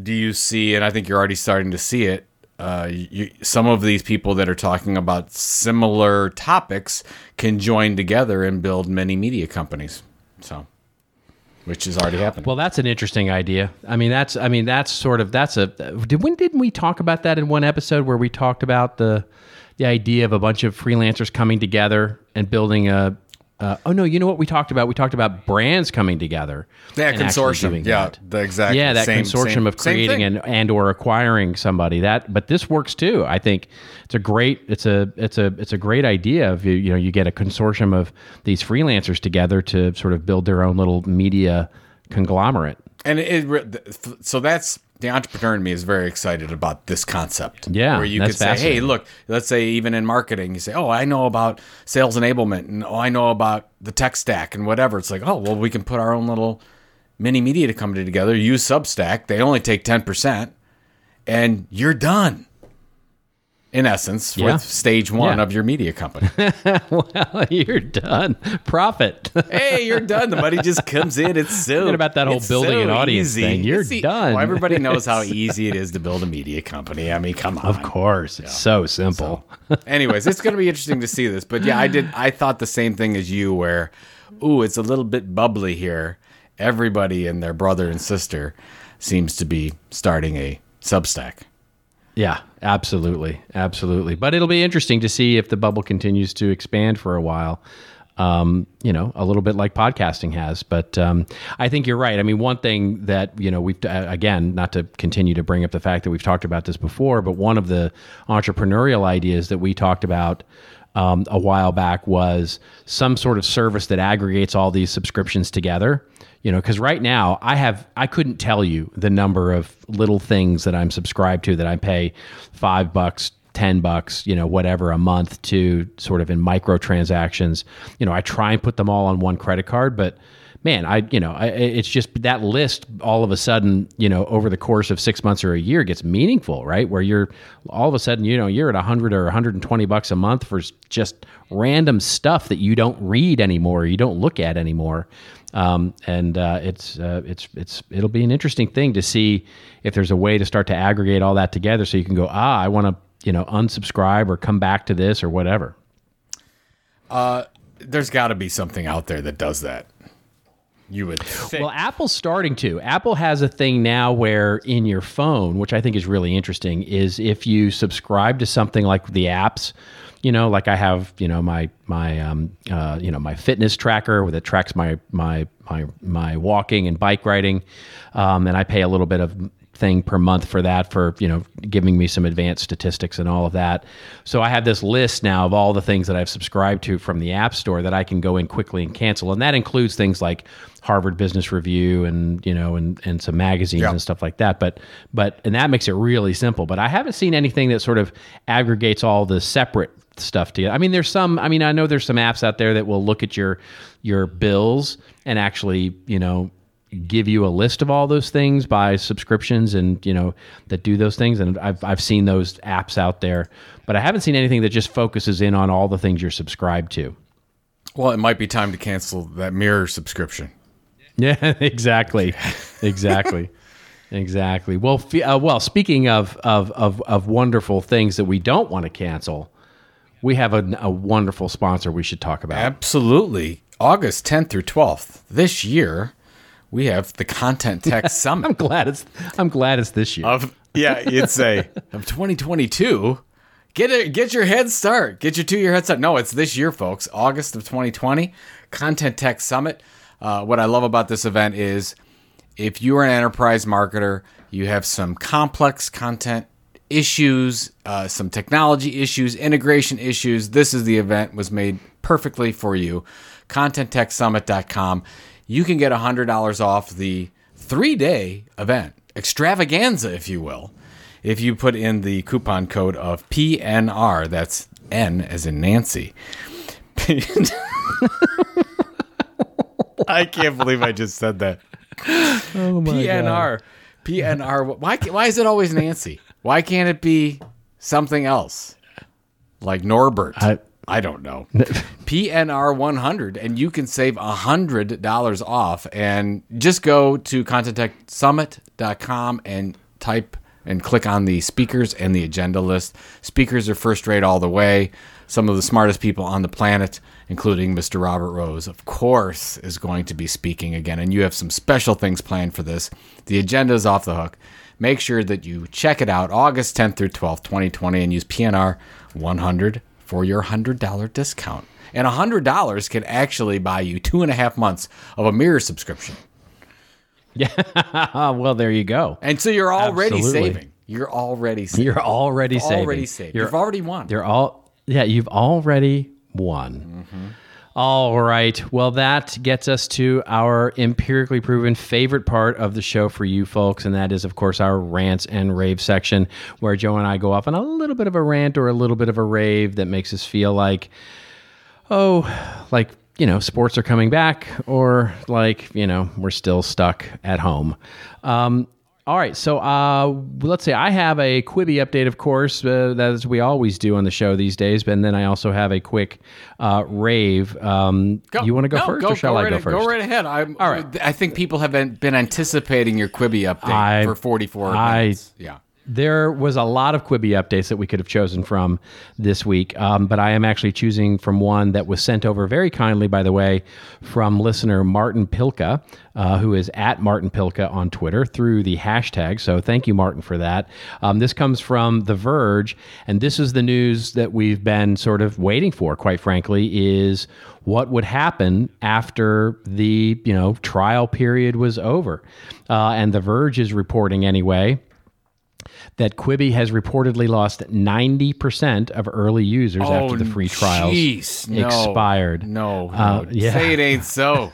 do you see, and I think you're already starting to see it, some of these people that are talking about similar topics can join together and build many media companies. So, which has already happened. Well, that's an interesting idea. I mean, didn't we talk about that in one episode where we talked about the idea of a bunch of freelancers coming together and building you know what we talked about? We talked about brands coming together. Yeah, consortium. Yeah, that consortium of creating and or acquiring somebody. But this works too. I think it's a great idea of you get a consortium of these freelancers together to sort of build their own little media conglomerate. And so that's the entrepreneur in me is very excited about this concept. Yeah, where you could say, hey, look, let's say even in marketing, you say, oh, I know about sales enablement and I know about the tech stack and whatever. It's like, oh, well, we can put our own little mini media company together, use Substack. They only take 10% and you're done. in essence, with stage one of your media company. Well, you're done. Profit. Hey, you're done. The money just comes in. It's so forget about that whole building so an audience easy. Thing. You're done. Well, everybody knows how easy it is to build a media company. I mean, come on. Of course. Yeah. It's so simple. So, anyways, it's going to be interesting to see this. But yeah, I thought the same thing as you where, ooh, it's a little bit bubbly here. Everybody and their brother and sister seems to be starting a Substack. Yeah, absolutely. Absolutely. But it'll be interesting to see if the bubble continues to expand for a while, you know, a little bit like podcasting has. But I think you're right. I mean, one thing that, you know, we've, again, not to continue to bring up the fact that we've talked about this before, but one of the entrepreneurial ideas that we talked about a while back was some sort of service that aggregates all these subscriptions together. You know, because right now I couldn't tell you the number of little things that I'm subscribed to that I pay $5, $10, you know, whatever a month to sort of in microtransactions. You know, I try and put them all on one credit card, but man, it's just that list all of a sudden, you know, over the course of 6 months or a year gets meaningful, right? Where you're all of a sudden, you know, you're at $100 or $120 a month for just random stuff that you don't read anymore, you don't look at anymore. It'll be an interesting thing to see if there's a way to start to aggregate all that together so you can go, I want to, you know, unsubscribe or come back to this or whatever. There's got to be something out there that does that. You would think. Well, Apple's starting to. Apple has a thing now where in your phone, which I think is really interesting, is if you subscribe to something like the apps, you know, like I have, you know, my fitness tracker that tracks my walking and bike riding, and I pay a little bit of thing per month for that, for, you know, giving me some advanced statistics and all of that. So I have this list now of all the things that I've subscribed to from the App Store that I can go in quickly and cancel, and that includes things like Harvard Business Review and, you know, and some magazines and stuff like that. But and that makes it really simple. But I haven't seen anything that sort of aggregates all the separate stuff to you. I mean, I know there's some apps out there that will look at your bills and actually, you know, give you a list of all those things by subscriptions and, you know, that do those things. And I've seen those apps out there, but I haven't seen anything that just focuses in on all the things you're subscribed to. Well, it might be time to cancel that Mirror subscription. Yeah, exactly. Exactly. Well, speaking of wonderful things that we don't want to cancel, we have a wonderful sponsor we should talk about. Absolutely. August 10th through 12th this year, we have the Content Tech Summit. I'm glad it's this year. Of 2022. Get your head start. Get your 2-year head start. No, it's this year, folks. August of 2020, Content Tech Summit. What I love about this event is if you're an enterprise marketer, you have some complex content issues, some technology issues, integration issues. This is the event was made perfectly for you. ContentTechSummit.com. You can get $100 off the 3-day event, extravaganza, if you will, if you put in the coupon code of PNR. That's N as in Nancy. I can't believe I just said that. Oh my PNR. God. PNR. Why is it always Nancy? Why can't it be something else? Like Norbert. I don't know. PNR 100, and you can save $100 off. And just go to contenttechsummit.com and type and click on the speakers and the agenda list. Speakers are first rate all the way. Some of the smartest people on the planet, including Mr. Robert Rose, of course, is going to be speaking again. And you have some special things planned for this. The agenda is off the hook. Make sure that you check it out August 10th through 12th, 2020, and use PNR 100 for your $100 discount. And $100 can actually buy you 2.5 months of a Mirror subscription. Yeah, well, there you go. And so you're already saving. You've already won. You've already won. Mm-hmm. All right. Well, that gets us to our empirically proven favorite part of the show for you folks, and that is, of course, our rants and rave section, where Joe and I go off on a little bit of a rant or a little bit of a rave that makes us feel like, oh, like, you know, sports are coming back, or like, you know, we're still stuck at home. All right. So let's say I have a Quibi update, of course, as we always do on the show these days. And then I also have a quick rave. You want to go first, or shall I go first? Go right ahead. All right. I think people have been anticipating your Quibi update for 44 minutes. Yeah. There was a lot of Quibi updates that we could have chosen from this week, but I am actually choosing from one that was sent over very kindly, by the way, from listener Martin Pilka, who is at Martin Pilka on Twitter through the hashtag. So thank you, Martin, for that. This comes from The Verge, and this is the news that we've been sort of waiting for, quite frankly, is what would happen after the trial period was over. And The Verge is reporting anyway that Quibi has reportedly lost 90% of early users after the free trials expired. No. Say it ain't so.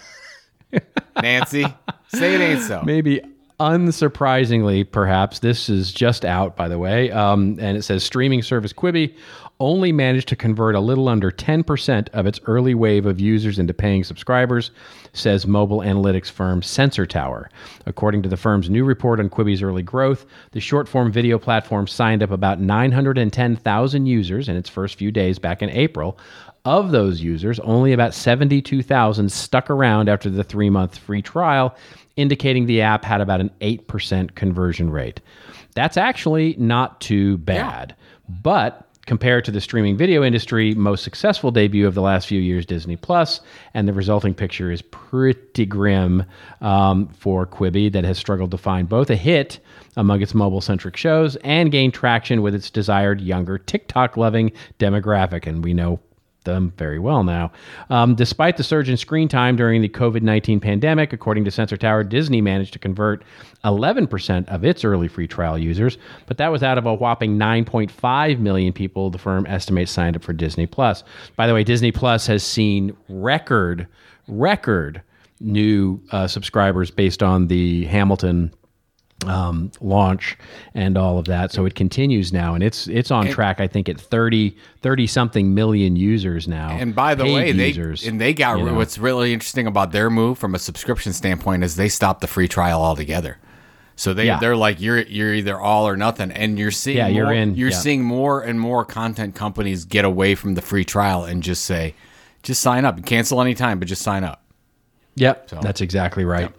Nancy, say it ain't so. Maybe unsurprisingly, perhaps, this is just out, by the way, and it says streaming service Quibi only managed to convert a little under 10% of its early wave of users into paying subscribers, says mobile analytics firm Sensor Tower. According to the firm's new report on Quibi's early growth, the short-form video platform signed up about 910,000 users in its first few days back in April. Of those users, only about 72,000 stuck around after the 3-month free trial, indicating the app had about an 8% conversion rate. That's actually not too bad, but compared to the streaming video industry, most successful debut of the last few years, Disney Plus, and the resulting picture is pretty grim for Quibi, that has struggled to find both a hit among its mobile-centric shows and gain traction with its desired younger TikTok-loving demographic, and we know them very well now. Despite the surge in screen time during the COVID-19 pandemic, according to Sensor Tower, Disney managed to convert 11% of its early free trial users, but that was out of a whopping 9.5 million people the firm estimates signed up for Disney Plus. By the way, Disney Plus has seen record new subscribers based on the Hamilton launch and all of that. So it continues now, and it's on track, I think, at 30 something million users now. And by the way, what's really interesting about their move from a subscription standpoint is they stopped the free trial altogether. So they're like, you're either all or nothing, and you're seeing seeing more and more content companies get away from the free trial and just say, just sign up, cancel anytime, but just sign up. Yep. So, that's exactly right. Yep.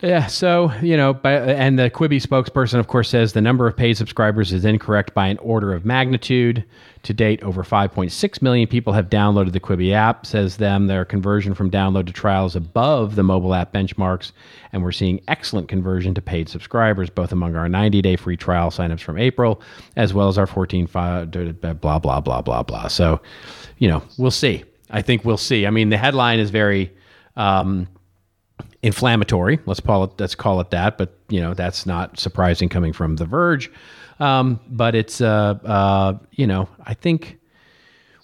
Yeah, so, and the Quibi spokesperson, of course, says the number of paid subscribers is incorrect by an order of magnitude. To date, over 5.6 million people have downloaded the Quibi app, says them. Their conversion from download to trials above the mobile app benchmarks, and we're seeing excellent conversion to paid subscribers, both among our 90-day free trial signups from April, as well as our 14-5, blah, blah, blah, blah, blah. So, we'll see. I think we'll see. I mean, the headline is very... inflammatory, let's call it that, but that's not surprising coming from The Verge, but it's I think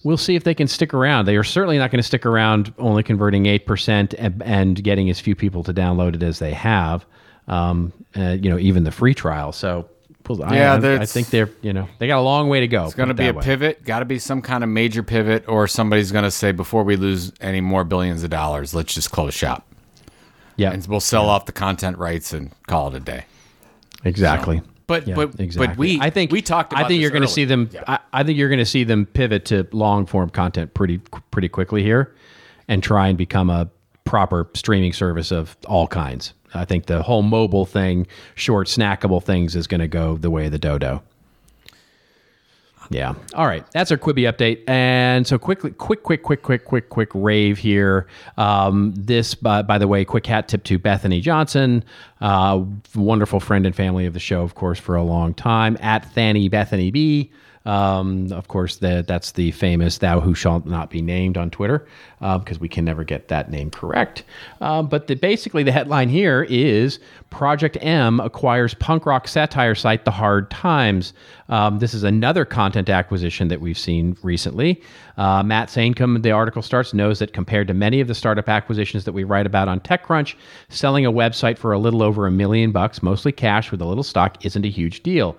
we'll see if they can stick around. They are certainly not going to stick around only converting 8% and getting as few people to download it as they have, even the free trial. So I think they're they got a long way to go. It's going to be a pivot. Got to be some kind of major pivot, or somebody's going to say, before we lose any more billions of dollars, let's just close shop. Yeah, and we'll sell off the content rights and call it a day. Exactly. So, but I think we talked about this. I think you're going to see them. Yeah. I think you're going to see them pivot to long form content pretty quickly here, and try and become a proper streaming service of all kinds. I think the whole mobile thing, short snackable things, is going to go the way of the dodo. Yeah. All right. That's our Quibi update. And so quick rave here. This, by the way, quick hat tip to Bethany Johnson, wonderful friend and family of the show, of course, for a long time, at Thanny Bethany B. Of course, that's the famous "Thou Who Shalt Not Be Named" on Twitter, because we can never get that name correct. But basically, the headline here is Project M acquires punk rock satire site The Hard Times. This is another content acquisition that we've seen recently. Matt Saincombe, the article starts, knows that compared to many of the startup acquisitions that we write about on TechCrunch, selling a website for a little over $1 million, mostly cash with a little stock, isn't a huge deal.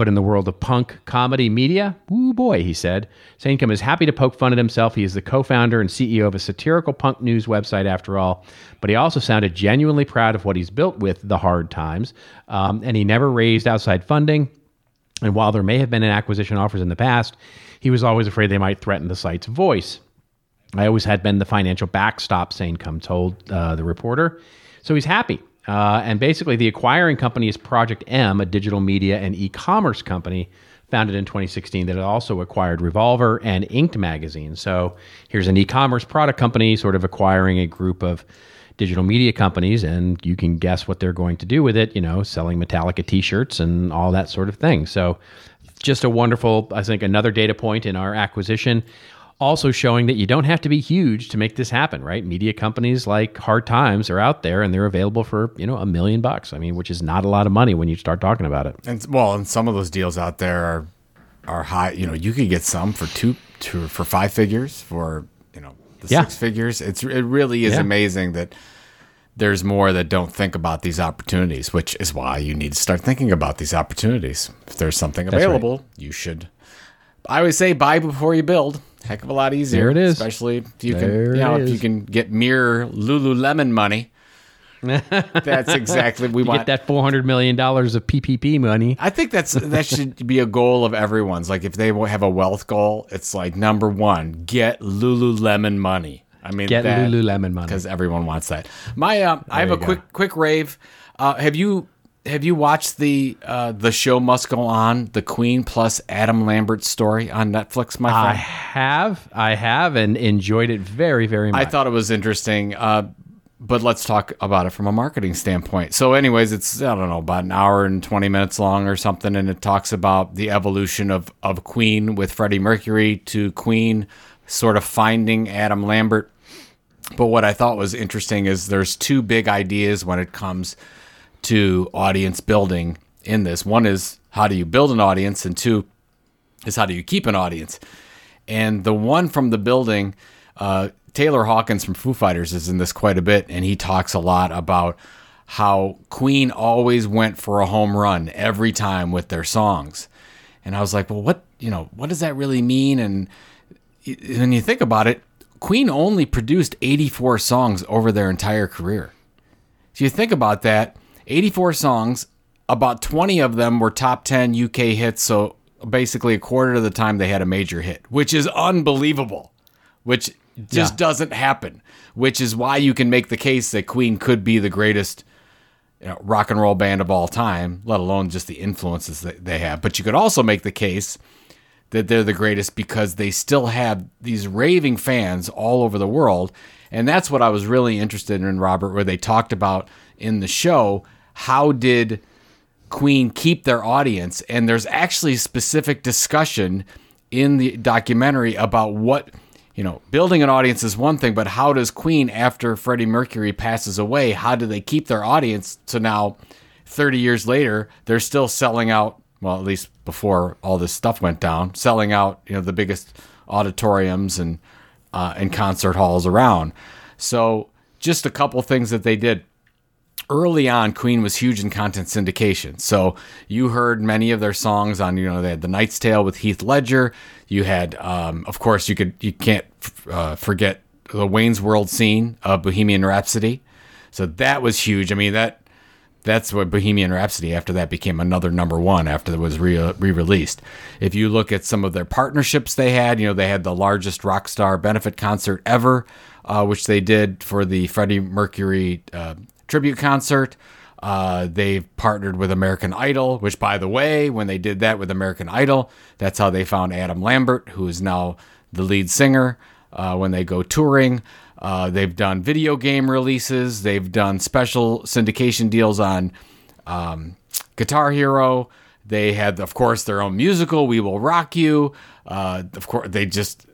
But in the world of punk comedy media, woo boy, he said. Sankum is happy to poke fun at himself. He is the co-founder and CEO of a satirical punk news website, after all. But he also sounded genuinely proud of what he's built with The Hard Times. And he never raised outside funding. And while there may have been acquisition offers in the past, he was always afraid they might threaten the site's voice. I always had been the financial backstop, Sankum told the reporter. So he's happy. And basically, the acquiring company is Project M, a digital media and e-commerce company founded in 2016 that also acquired Revolver and Inked magazine. So here's an e-commerce product company sort of acquiring a group of digital media companies, and you can guess what they're going to do with it, you know, selling Metallica t-shirts and all that sort of thing. So just a wonderful, I think, another data point in our acquisition. Also showing that you don't have to be huge to make this happen, right? Media companies like Hard Times are out there and they're available for, you know, $1 million. I mean, which is not a lot of money when you start talking about it. And well, and some of those deals out there are high. You know, you could get some for two for five figures, for, you know, the 6 figures. It really is amazing that there's more that don't think about these opportunities, which is why you need to start thinking about these opportunities. If there's something available, you should. I always say buy before you build. Heck of a lot easier. There it is. Especially if you can, you know, if you can get Mirror Lululemon money. That's exactly what we want. Get that $400 million of PPP money. I think that should be a goal of everyone's. Like if they have a wealth goal, it's like number one, get Lululemon money. I mean, get that, Lululemon money, because everyone wants that. My, I have a quick rave. Have you watched the show Must Go On, the Queen plus Adam Lambert story on Netflix, my friend? I have, and enjoyed it very, very much. I thought it was interesting, but let's talk about it from a marketing standpoint. So anyways, it's, I don't know, about an hour and 20 minutes long or something, and it talks about the evolution of Queen with Freddie Mercury to Queen sort of finding Adam Lambert. But what I thought was interesting is there's two big ideas when it comes to audience building in this. One is, how do you build an audience? And two is, how do you keep an audience? And the one from the building, Taylor Hawkins from Foo Fighters is in this quite a bit, and he talks a lot about how Queen always went for a home run every time with their songs. And I was like, well, what does that really mean? And when you think about it, Queen only produced 84 songs over their entire career. So you think about that, 84 songs, about 20 of them were top 10 UK hits, so basically a quarter of the time they had a major hit, which is unbelievable, which just doesn't happen, which is why you can make the case that Queen could be the greatest, you know, rock and roll band of all time, let alone just the influences that they have. But you could also make the case that they're the greatest because they still have these raving fans all over the world, and that's what I was really interested in, Robert, where they talked about in the show, how did Queen keep their audience? And there's actually specific discussion in the documentary about what, you know, building an audience is one thing, but how does Queen, after Freddie Mercury passes away, how do they keep their audience? So now, 30 years later, they're still selling out, well, at least before all this stuff went down, selling out, you know, the biggest auditoriums and concert halls around. So just a couple things that they did. Early on, Queen was huge in content syndication. So you heard many of their songs on, you know, they had The Knight's Tale with Heath Ledger. You had, of course, you can't forget the Wayne's World scene of Bohemian Rhapsody. So that was huge. I mean, that's what Bohemian Rhapsody, after that, became another number one after it was re-released. If you look at some of their partnerships they had, you know, they had the largest rock star benefit concert ever, which they did for the Freddie Mercury tribute concert. They've partnered with American Idol, which, by the way, when they did that with American Idol, that's how they found Adam Lambert, who is now the lead singer when they go touring. They've done video game releases. They've done special syndication deals on Guitar Hero. They had, of course, their own musical, We Will Rock You. Of course, they just...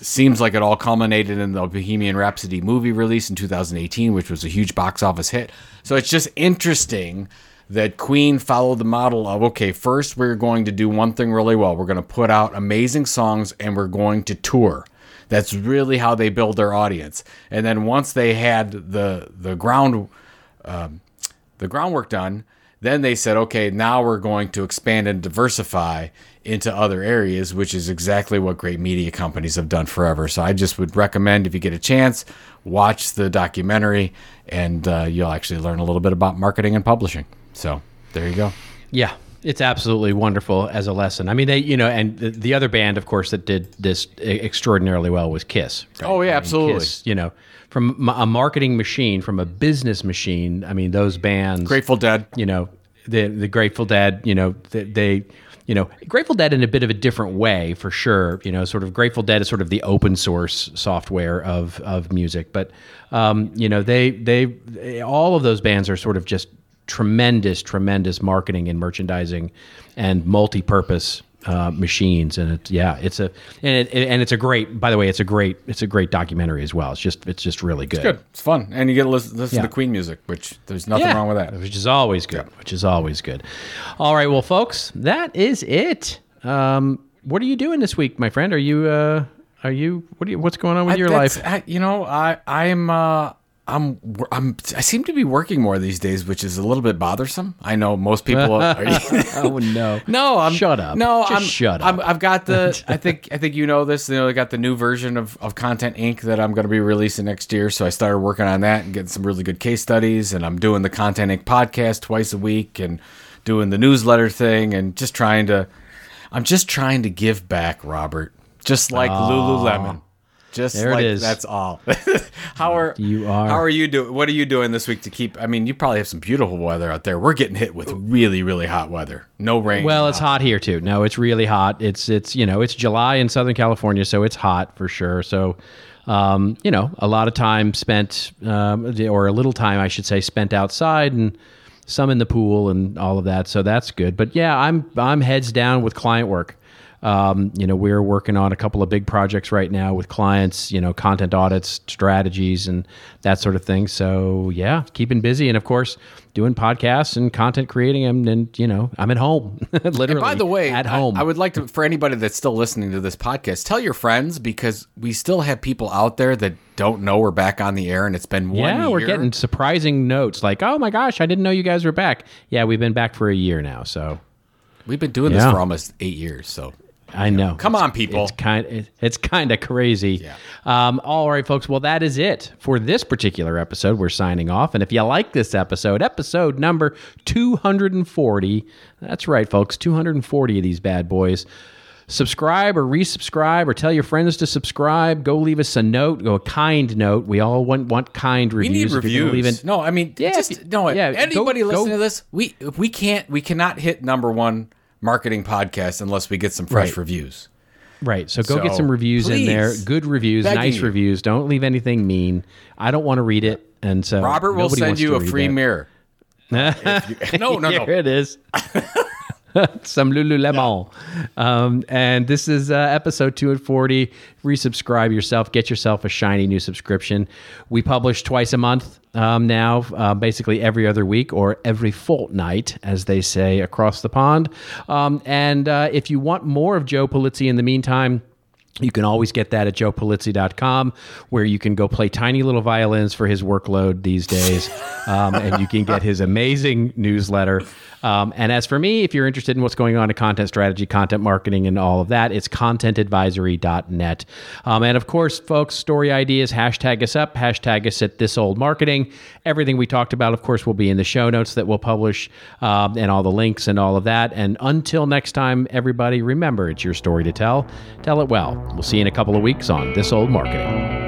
seems like it all culminated in the Bohemian Rhapsody movie release in 2018, which was a huge box office hit. So it's just interesting that Queen followed the model of, okay, first we're going to do one thing really well. We're going to put out amazing songs and we're going to tour. That's really how they build their audience. And then once they had the groundwork done, Then they said, okay, now we're going to expand and diversify into other areas, which is exactly what great media companies have done forever. So I just would recommend, if you get a chance, watch the documentary, and you'll actually learn a little bit about marketing and publishing. So there you go. Yeah, it's absolutely wonderful as a lesson. I mean, they, you know, and the other band, of course, that did this extraordinarily well was Kiss. Right? Oh, yeah, absolutely. Kiss, you know, from a marketing machine, from a business machine. I mean, those bands, Grateful Dead, you know, the Grateful Dead, you know, they, you know, Grateful Dead in a bit of a different way for sure. You know, sort of Grateful Dead is sort of the open source software of music, but you know, they all of those bands are sort of just tremendous marketing and merchandising and multi-purpose machines, and it's, yeah, it's a, and it, and it's a great, by the way, it's a great documentary as well. It's just really good. It's good. It's fun. And you get to listen to Queen music, which there's nothing wrong with that. Which is always good. Yeah. Which is always good. All right. Well, folks, that is it. What are you doing this week, my friend? What's going on with your life? I seem to be working more these days, which is a little bit bothersome. I know most people are. Oh no! No, shut up. No, shut up. I've got the. I think you know this. You know, I got the new version of Content Inc. that I'm going to be releasing next year. So I started working on that and getting some really good case studies. And I'm doing the Content Inc. podcast twice a week and doing the newsletter thing and just trying to. I'm just trying to give back, Robert. Just like Lululemon. Just there like it is. That's all. How are you doing? What are you doing this week to keep? I mean, you probably have some beautiful weather out there. We're getting hit with really, really hot weather. No rain. Well, it's hot here too. No, it's really hot. It's you know, it's July in Southern California, so it's hot for sure. So, you know, a lot of time spent, or a little time, I should say, spent outside and some in the pool and all of that. So that's good. But yeah, I'm heads down with client work. You know, we're working on a couple of big projects right now with clients, you know, content audits, strategies, and that sort of thing. So yeah, keeping busy. And of course, doing podcasts and content creating. And you know, I'm at home, literally. And by the way, at home. I would like to, for anybody that's still listening to this podcast, tell your friends, because we still have people out there that don't know we're back on the air, and it's been 1 year. Yeah, we're getting surprising notes like, oh my gosh, I didn't know you guys were back. Yeah, we've been back for a year now. So we've been doing this for almost 8 years. So. I know. Come on, people. It's kind of crazy. Yeah. All right, folks. Well, that is it for this particular episode. We're signing off. And if you like this episode, episode number 240, that's right, folks, 240 of these bad boys. Subscribe or resubscribe or tell your friends to subscribe. Go leave us a note, go a kind note. We all want kind reviews. We need reviews. No, I mean, anybody listening to this, we cannot hit number one marketing podcast unless we get some fresh reviews. Right. So go get some reviews in there. Good reviews, nice reviews. Don't leave anything mean. I don't want to read it. And so Robert will send you a free mirror. No. Here it is. Some Lululemon. And this is episode 240. Resubscribe yourself. Get yourself a shiny new subscription. We publish twice a month now, basically every other week or every fortnight, as they say across the pond. And if you want more of Joe Pulizzi in the meantime, you can always get that at joepulizzi.com, where you can go play tiny little violins for his workload these days, and you can get his amazing newsletter. And as for me, if you're interested in what's going on in content strategy, content marketing, and all of that, it's contentadvisory.net. And of course, folks, story ideas, hashtag us up, hashtag us at thisoldmarketing. Everything we talked about, of course, will be in the show notes that we'll publish, and all the links and all of that. And until next time, everybody, remember, it's your story to tell. Tell it well. We'll see you in a couple of weeks on This Old Marketing.